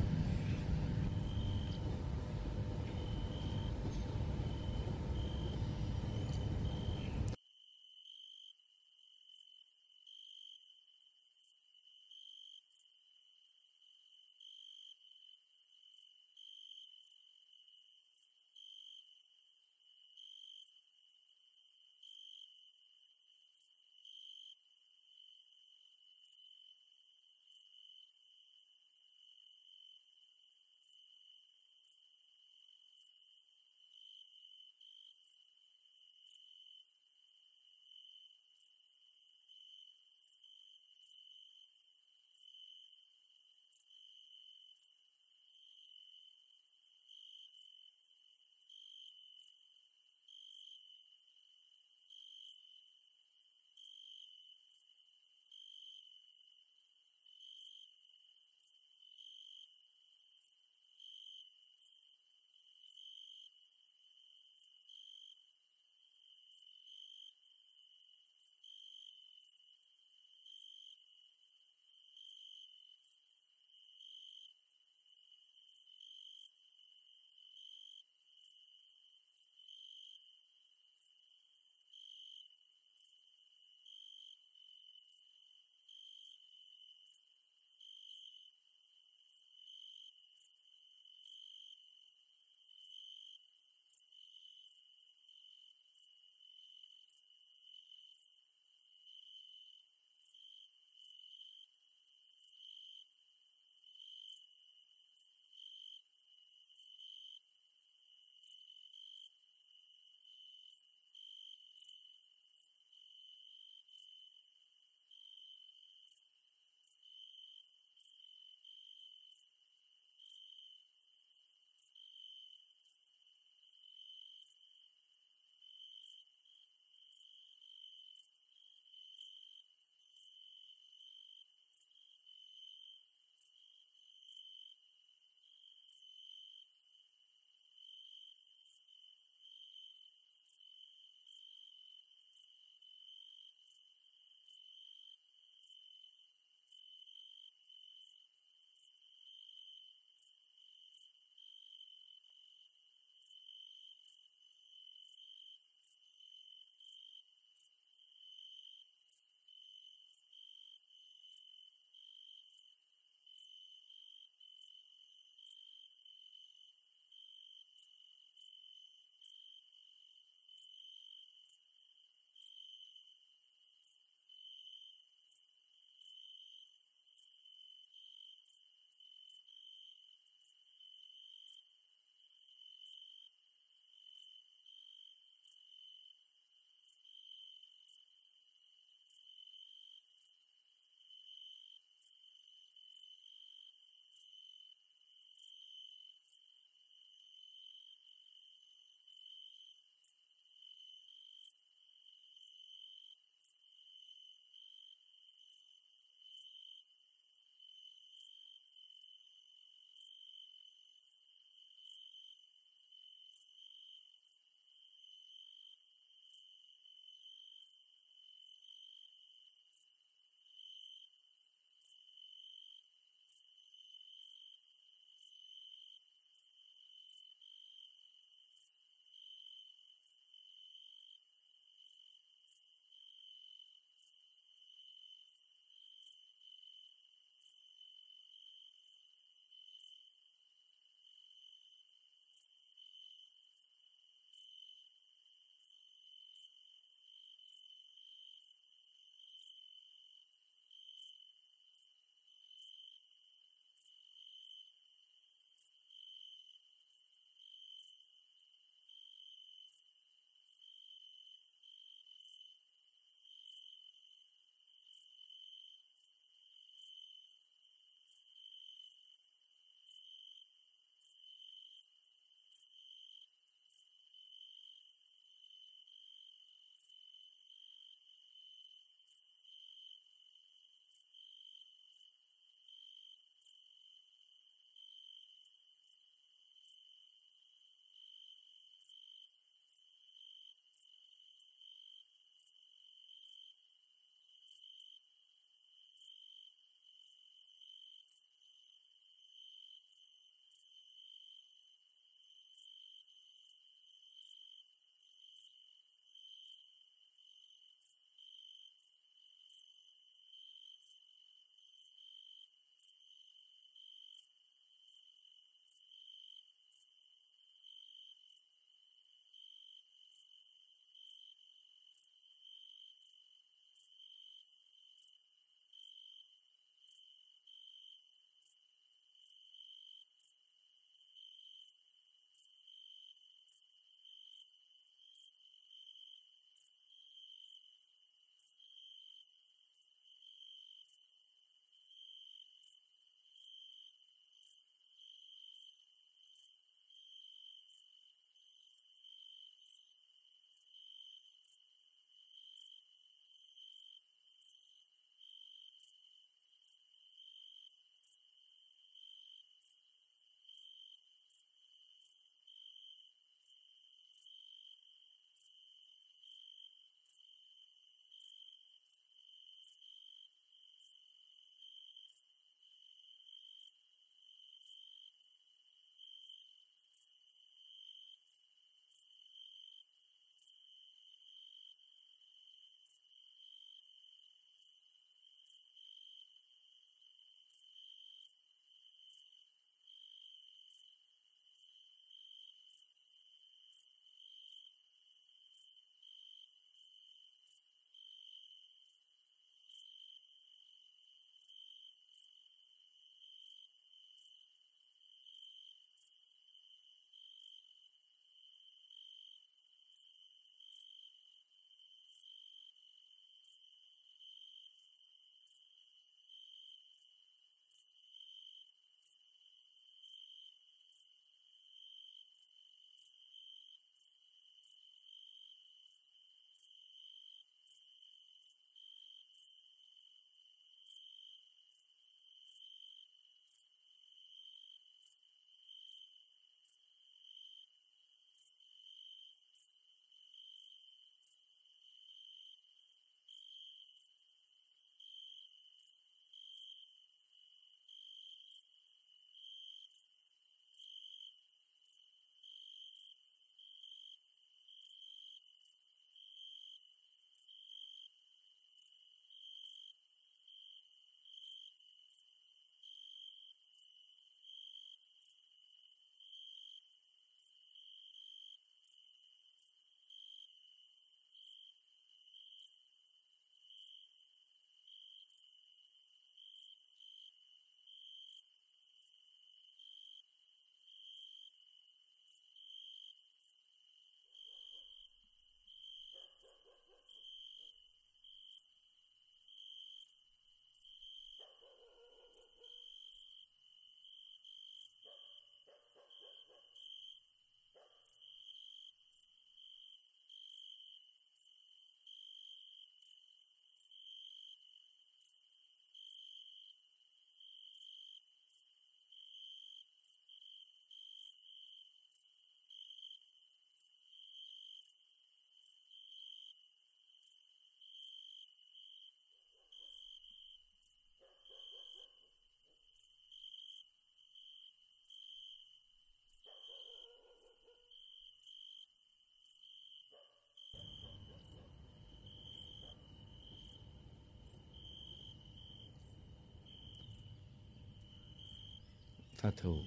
ถ้าถูก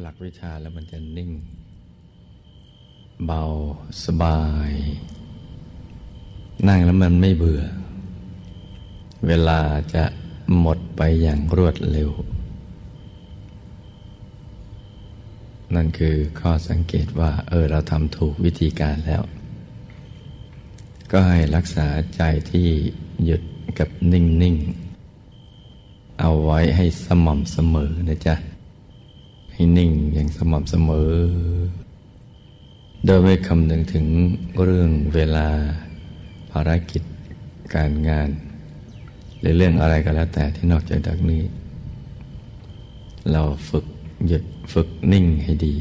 หลักวิชาแล้วมันจะนิ่งเบาสบายนั่งแล้วมันไม่เบื่อเวลาจะหมดไปอย่างรวดเร็วนั่นคือข้อสังเกตว่าเออเราทำถูกวิธีการแล้วก็ให้รักษาใจที่หยุดกับนิ่งๆเอาไว้ให้สม่ำเสมอนะจ๊ะให้นิ่งอย่างสม่ำเสมอโดยไม่คำนึงถึงเรื่องเวลาภารกิจการงานหรือเรื่องอะไรก็แล้วแต่ที่นอกจากนี้เราฝึกหยุดฝึกนิ่งให้ดี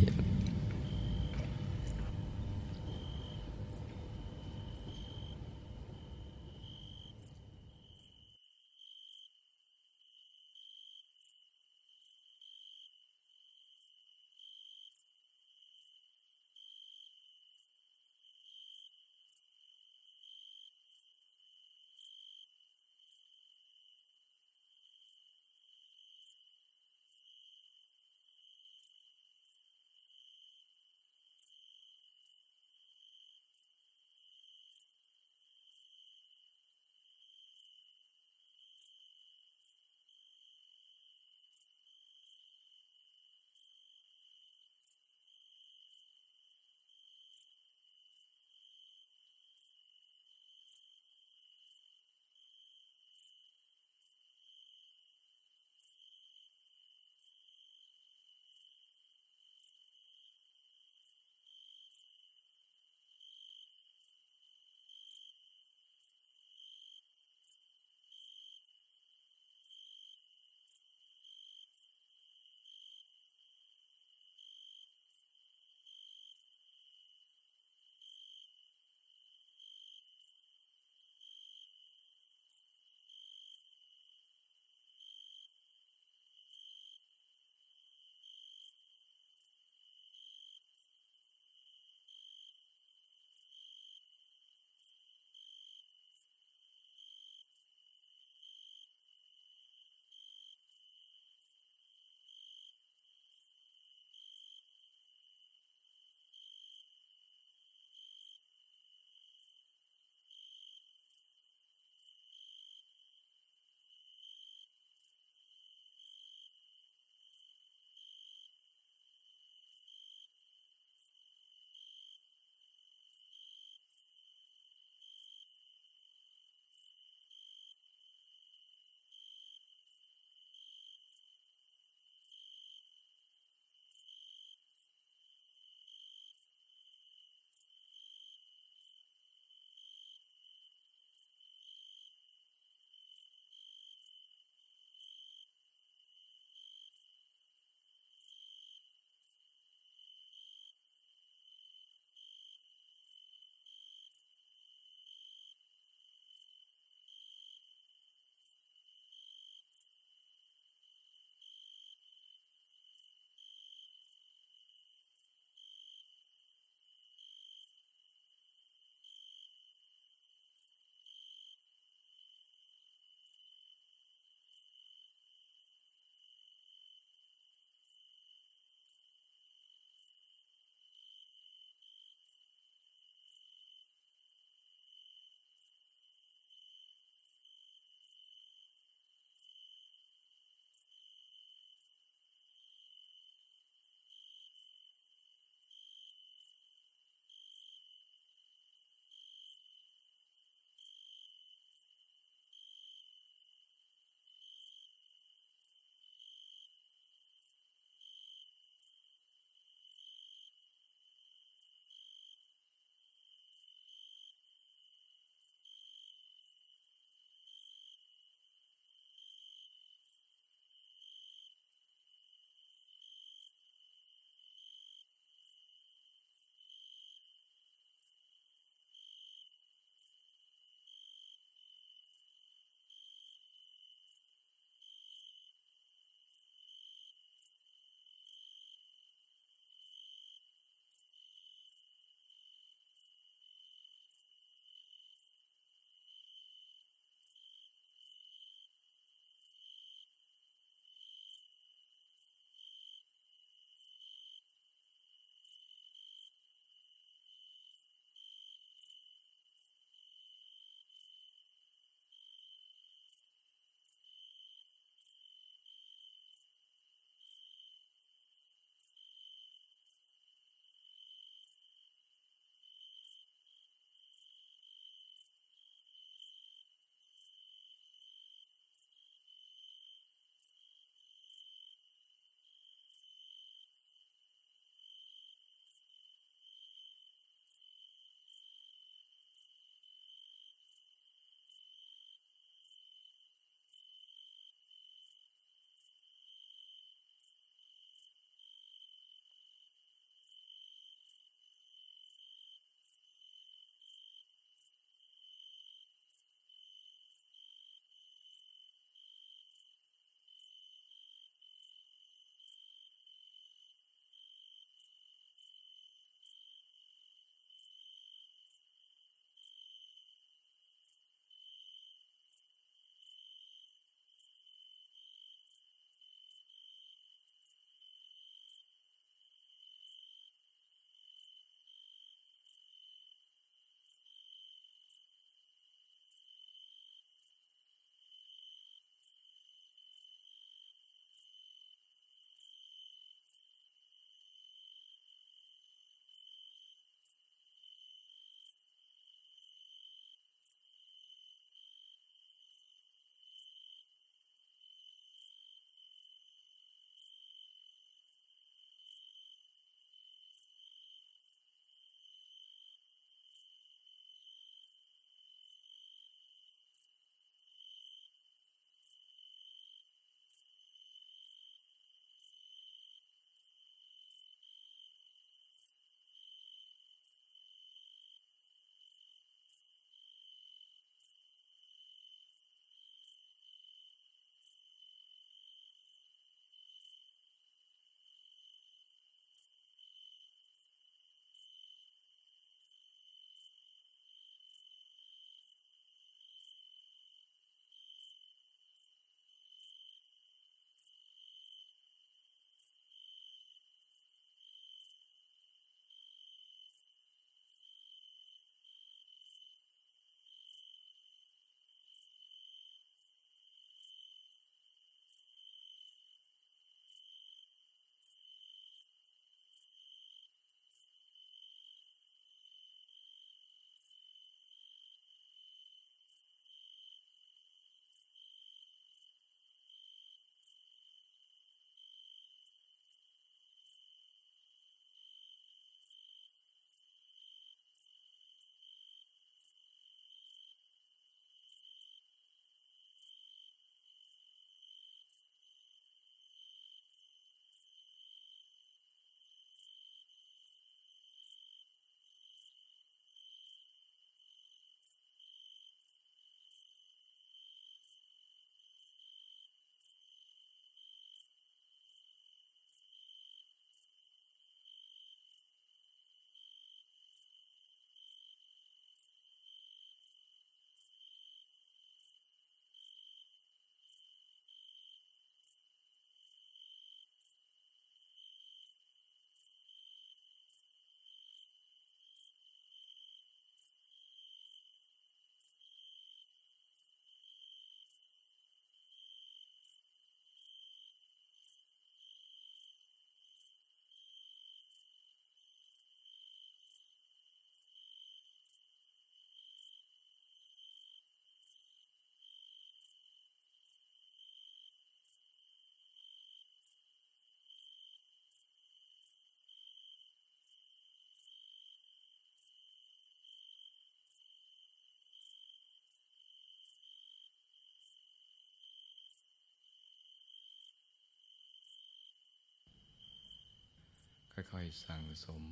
ค่อยๆสั่งสม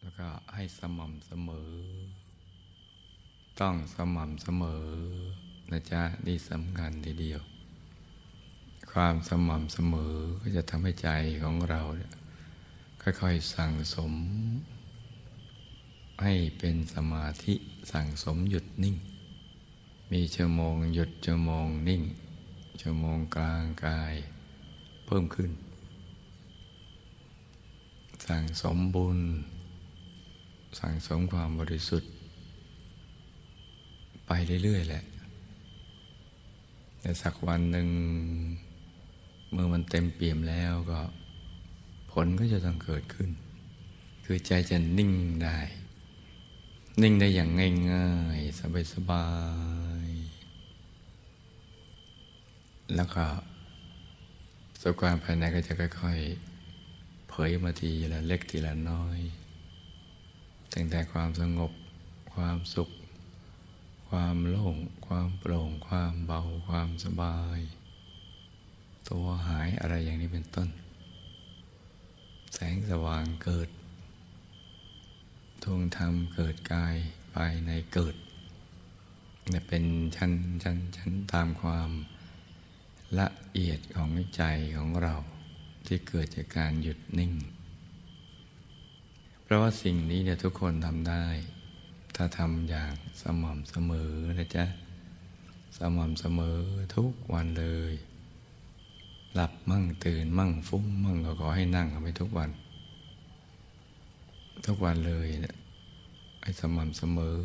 แล้วก็ให้สม่ำเสมอต้องสม่ำเสมอนะจ๊ะนี่สำคัญทีเดียวความสม่ำเสมอก็จะทำให้ใจของเราเนี่ยค่อยๆสั่งสมให้เป็นสมาธิสั่งสมหยุดนิ่งมีชั่วโมงหยุดชั่วโมงนิ่งชั่วโมงกลางกายเพิ่มขึ้นสั่งสมบุญสั่งสมความบริสุทธิ์ไปเรื่อยๆแหละแต่สักวันหนึ่งเมื่อมันเต็มเปี่ยมแล้วก็ผลก็จะต้องเกิดขึ้นคือใจจะนิ่งได้นิ่งได้อย่างง่ายๆสบายๆแล้วก็สภาวะภายในก็จะค่อยๆเผยมาทีละเล็กทีละน้อยตั้งแต่ความสงบความสุขความโล่งความโปร่งความเบาความสบายตัวหายอะไรอย่างนี้เป็นต้นแสงสว่างเกิดทวงธรรมเกิดกายภายในเกิดเนี่ยเป็นชั้นชั้นชั้นตามความละเอียดของใจของเราที่เกิดจากการหยุดนิ่งเพราะว่าสิ่งนี้เนี่ยทุกคนทำได้ถ้าทำอย่างสม่ำเสมอนะจ๊ะสม่ำเสมอทุกวันเลยหลับมั่งตื่นมั่งฟุ้งมั่งก็ขอให้นั่งเอาไปทุกวันทุกวันเลยเนี่ยให้สม่ำเสมอ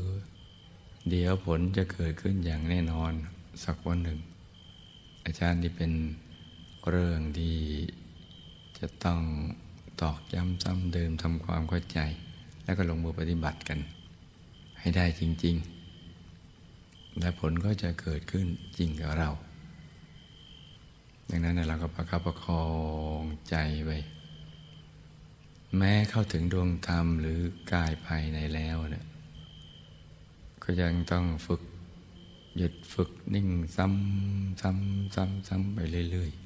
เดี๋ยวผลจะเกิดขึ้นอย่างแน่นอนสักวันหนึ่งอาจารย์ที่เป็นเรื่องที่จะต้องตอกย้ำซ้ำเดิมทำความเข้าใจแล้วก็ลงมือปฏิบัติกันให้ได้จริงๆและผลก็จะเกิดขึ้นจริงกับเราดังนั้นเราก็ประคับประคองใจไว้แม้เข้าถึงดวงธรรมหรือกายภายในแล้วเนี่ยก็ยังต้องฝึกหยุดฝึกนิ่งซ้ำซ้ำซ้ำซ้ำไปเรื่อยๆ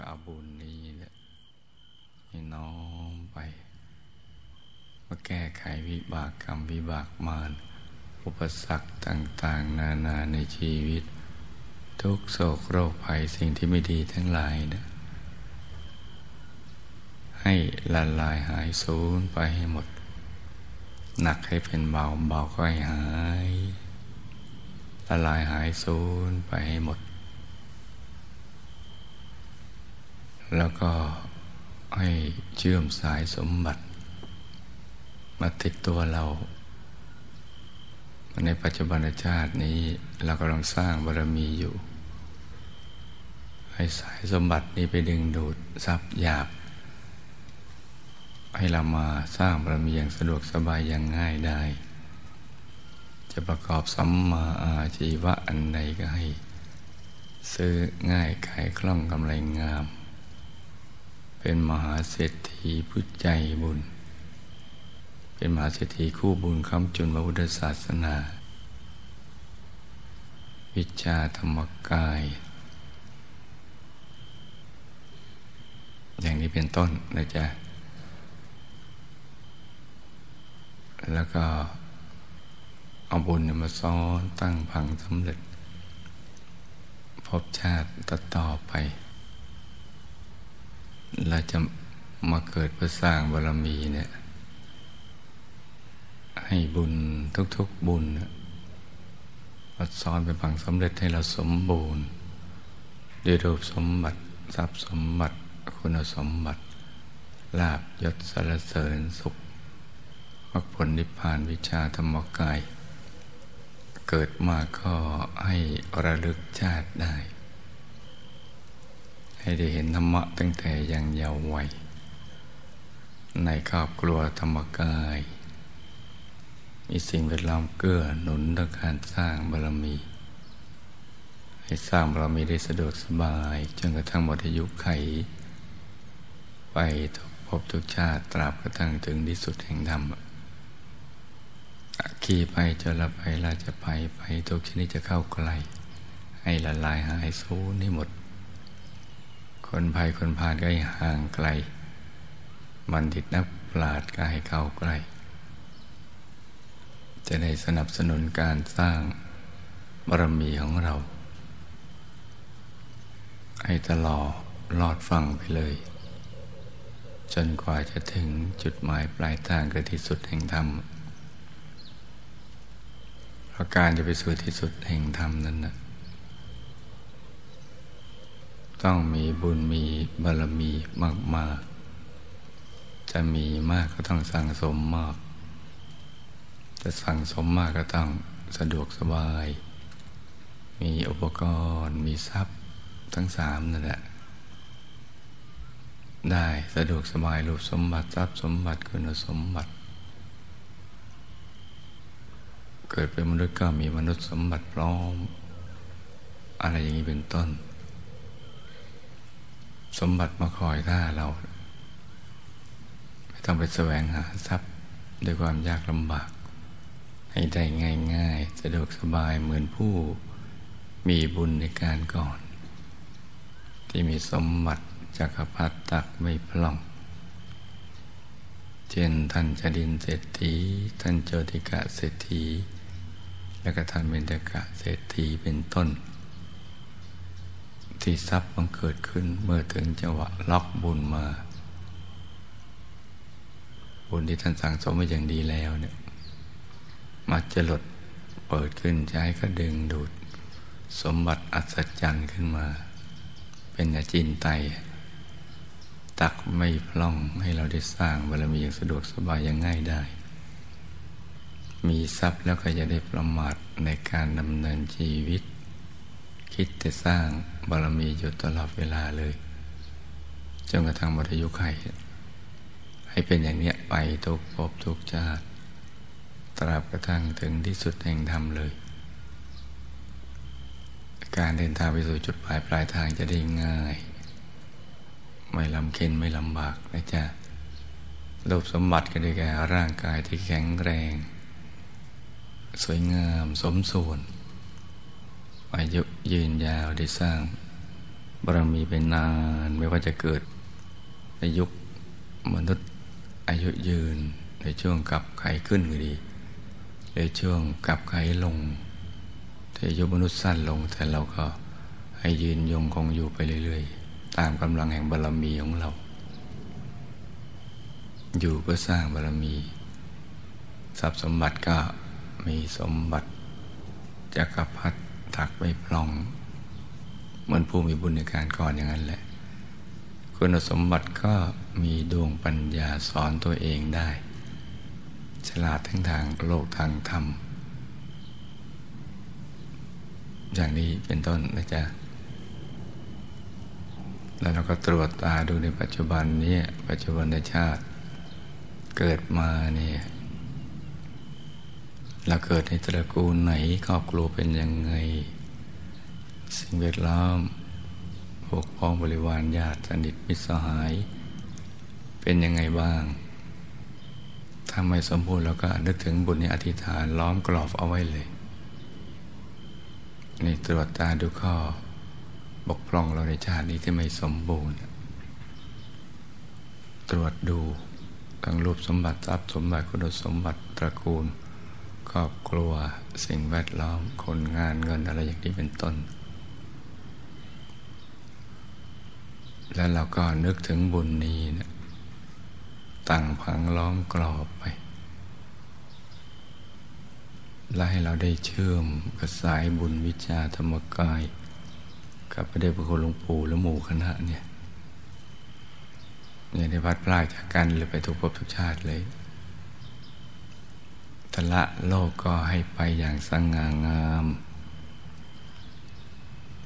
ก็เอาบุญนี้เนี่ยให้น้อมไปมาแก้ไขวิบากกรรมวิบากมารอุปสรรคต่างๆนานาในชีวิตทุกโศกโรคภัยสิ่งที่ไม่ดีทั้งหลายนะให้ละลายหายสูญไปให้หมดหนักให้เป็นเบาเบาก็ให้หายละลายหายสูญไปให้หมดแล้วก็ให้เชื่อมสายสมบัติมาติดตัวเราในปัจจุบันชาตินี้เรากำลังสร้างบารมีอยู่ให้สายสมบัตินี้ไปดึงดูดทรัพย์หยาบให้เรามาสร้างบารมีอย่างสะดวกสบายอย่างง่ายได้จะประกอบสัมมาอาชีวะอันใดก็ให้ซื้อง่ายขายคล่องกำไรงามเป็นมหาเศรษฐีผู้ใจบุญเป็นมหาเศรษฐีคู่บุญค้ำจุนพระพุทธศาสนาวิชาธรรมกายอย่างนี้เป็นต้นนะจ๊ะแล้วก็เอาบุญมาซ้อนตั้งพังสำเร็จพบชาติต่อไปเราจะมาเกิดเพื่อสร้างบารมีเนี่ยให้บุญทุกๆบุญมาซ้อนเป็นพังสำเร็จให้เราสมบูรณ์ด้วยรูปสมบัติทรัพย์สมบัติคุณสมบัติลาภยศสรรเสริญสุขมรรคผลนิพพานวิชาธรรมกายเกิดมาก็ให้ระลึกชาติได้ให้ได้เห็นธรรมะตั้งแต่ยังเยาว์วัยในครอบครัวธรรมกายมีสิ่งแวดล้อมเกื้อหนุนต่อการสร้างบารมีให้สร้างบารมีได้สะดวกสบายจนกระทั่งหมดอายุไขไปทุกภพทุกชาติตราบกระทั่งถึงที่สุดแห่งธรรมขี่ไปจนละไปเราจะไปไปทุกชนิดจะเข้าใกล้ให้ละลายหายสูญให้หมดคนภัยคนพาลก็ให้ห่างไกลบัณฑิตนักปราชญ์ก็ให้เข้าใกล้จะได้สนับสนุนการสร้างบารมีของเราให้ตลอดลอดฟังไปเลยจนกว่าจะถึงจุดหมายปลายทางคือที่สุดแห่งธรรมเพราะการจะไปสู่ที่สุดแห่งธรรมนั้นนะต้องมีบุญมีบารมีมากๆจะมีมากก็ต้องสั่งสมมากจะสั่งสมมากก็ต้องสะดวกสบายมีอุปกรณ์มีทรัพย์ทั้งสามนั่นแหละได้สะดวกสบายรูปสมบัติทรัพย์สมบัติคุณสมบัติเกิดเป็นมนุษย์ก็มีมนุษย์สมบัติพร้อมอะไรอย่างนี้เป็นต้นสมบัติมาคอยท่าเราไม่ต้องไปแสวงหาทรัพย์ด้วยความยากลำบากให้ได้ง่ายๆสะดวกสบายเหมือนผู้มีบุญในการก่อนที่มีสมบัติจักรพรรดิตักไม่พร่องเช่นท่านจดินเศรษฐีท่านโจติกะเศรษฐีและก็ท่านเบญจกะเศรษฐีเป็นต้นที่ทรัพย์บังเกิดขึ้นเมื่อถึงจังหวะล็อกบุญมาบุญที่ท่านสั่งสมไว้อย่างดีแล้วเนี่ยมาจะหลดเปิดขึ้นใช้ก็ดึงดูดสมบัติอัศจรรย์ขึ้นมาเป็นอาจินไตยตักไม่พล่องให้เราได้สร้างบารมีอย่างสะดวกสบายอย่างง่ายได้มีทรัพย์แล้วก็จะได้ประมาทในการดำเนินชีวิตคิดจะสร้างบารมีอยู่ตลอดเวลาเลยจนกระทั่งหมดอายุไขให้เป็นอย่างเนี้ยไปทุกภพทุกชาติตราบกระทั่งถึงที่สุดแห่งธรรมเลยการเดินทางไปสู่จุดหมายปลายทางจะได้ง่ายไม่ลำเค็นไม่ลำบากนะจ๊ะรูปสมบัติก็ได้แก่ร่างกายที่แข็งแรงสวยงามสมส่วนอายุยืนยาวได้สร้าง บารมีไปนานไม่ว่าจะเกิดในยุคมนุษย์อายุยืนในช่วงกลับไขขึ้นก็ดีในช่วงกลับไขลงแต่อายุมนุษย์สั้นลงแต่เราก็ให้ยืนยงคงอยู่ไปเรื่อยๆตามกำลังแห่งบารมีของเราอยู่เพื่อสร้างบารมีทรัพย์สมบัติก็มีสมบัติจักรพรรดิถักไปพลองเหมือนผู้มีบุญในการก่อนอย่างนั้นแหละคุณสมบัติก็มีดวงปัญญาสอนตัวเองได้ฉลาดทั้งทางโลกทางธรรมอย่างนี้เป็นต้นนะจ๊ะแล้วเราก็ตรวจตาดูในปัจจุบันนี้ปัจจุบันในชาติเกิดมาเนี่ยเราเกิดในตระกูลไหนครอบครัวเป็นยังไงสิ่งแวดล้อมพวกพ้องบริวารญาติสนิทมิตรสหายเป็นยังไงบ้างถ้าไม่สมบูรณ์เราก็นึกถึงบุญในอธิษฐานล้อมกรอบเอาไว้เลยในตรวจตาดูข้อบกพร่องเราในชาตินี้ที่ไม่สมบูรณ์ตรวจดูทั้งรูปสมบัติทรัพย์สมบัติคุณสมบัติตระกูลครอบครัวสิ่งแวดล้อมคนงานเงินอะไรอย่างนี้เป็นต้นแล้วเราก็นึกถึงบุญนี้นะตั้งผังล้อมกรอบไปและให้เราได้เชื่อมกับสายบุญวิชาธรรมกายกับพระเดชพระคุณหลวงปู่และหมู่คณะเนี่ยเนี่ยได้พัดพลาดจากกันเลยไปทุกภพทุกชาติเลยทละโลกก็ให้ไปอย่างสง่างาม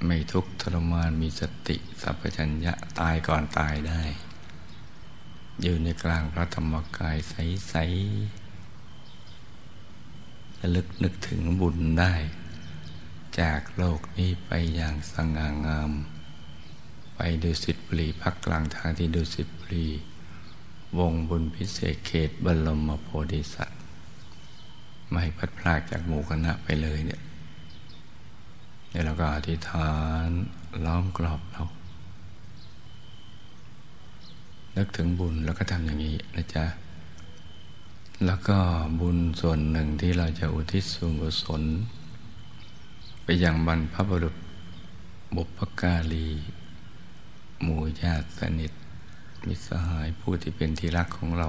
ไม่ทุกข์ทรมานมีสติสัพพัญญะตายก่อนตายได้อยู่ในกลางพระธรรมกายใสๆระลึกนึกถึงบุญได้จากโลกนี้ไปอย่างสง่างามไปดุสิตบุรีพักกลางทางที่ดุสิตบุรีวงบุญพิเศษเขตบรมโพธิสัตว์ไม่พัดพลากจากหมู่คณะไปเลยเนี่ยเดี๋ยวเราก็อธิษฐานล้อมกรอบเรานึกถึงบุญแล้วก็ทำอย่างนี้นะจ๊ะแล้วก็บุญส่วนหนึ่งที่เราจะอุทิศส่วนกุศลไปอย่างบรรพบุรุษบุพการีหมู่ญาติสนิทมิตรสหายผู้ที่เป็นที่รักของเรา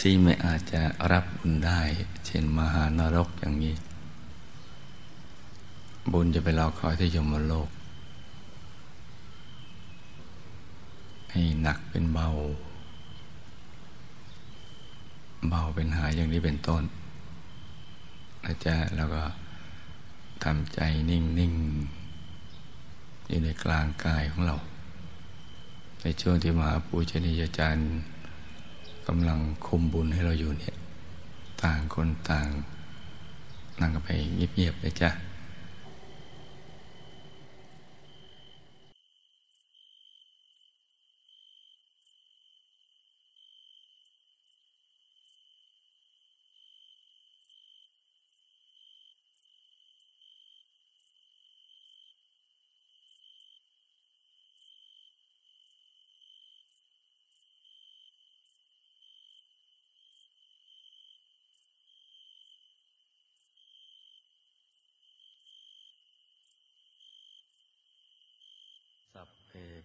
ที่ไม่อาจจะรับบุญได้เช่นมหานรกอย่างนี้บุญจะไปรอคอยที่ยมโลกให้หนักเป็นเบาเบาเป็นหายอย่างนี้เป็นต้นอาจารย์แล้วก็ทำใจนิ่งๆอยู่ในกลางกายของเราในช่วงที่มหาปูชนียาจารย์กำลังคุมบุญให้เราอยู่เนี่ยต่างคนต่างนั่งกันไปเงียบๆเลยจ้ะ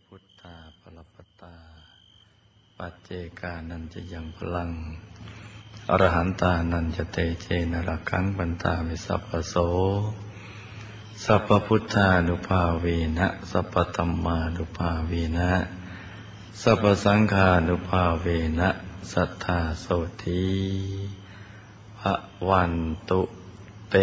พุทธาปรปัตตาปัจเจกานันจะยังพลังอรหันตานันจะเตเจนะระคังปันตาวิสัพพโสสัพพพุทธานุภาเวนะสัพพธัมมานุภาเวนะสัพพสังฆานุภาเวนะสัทธาโสติภวันตุเต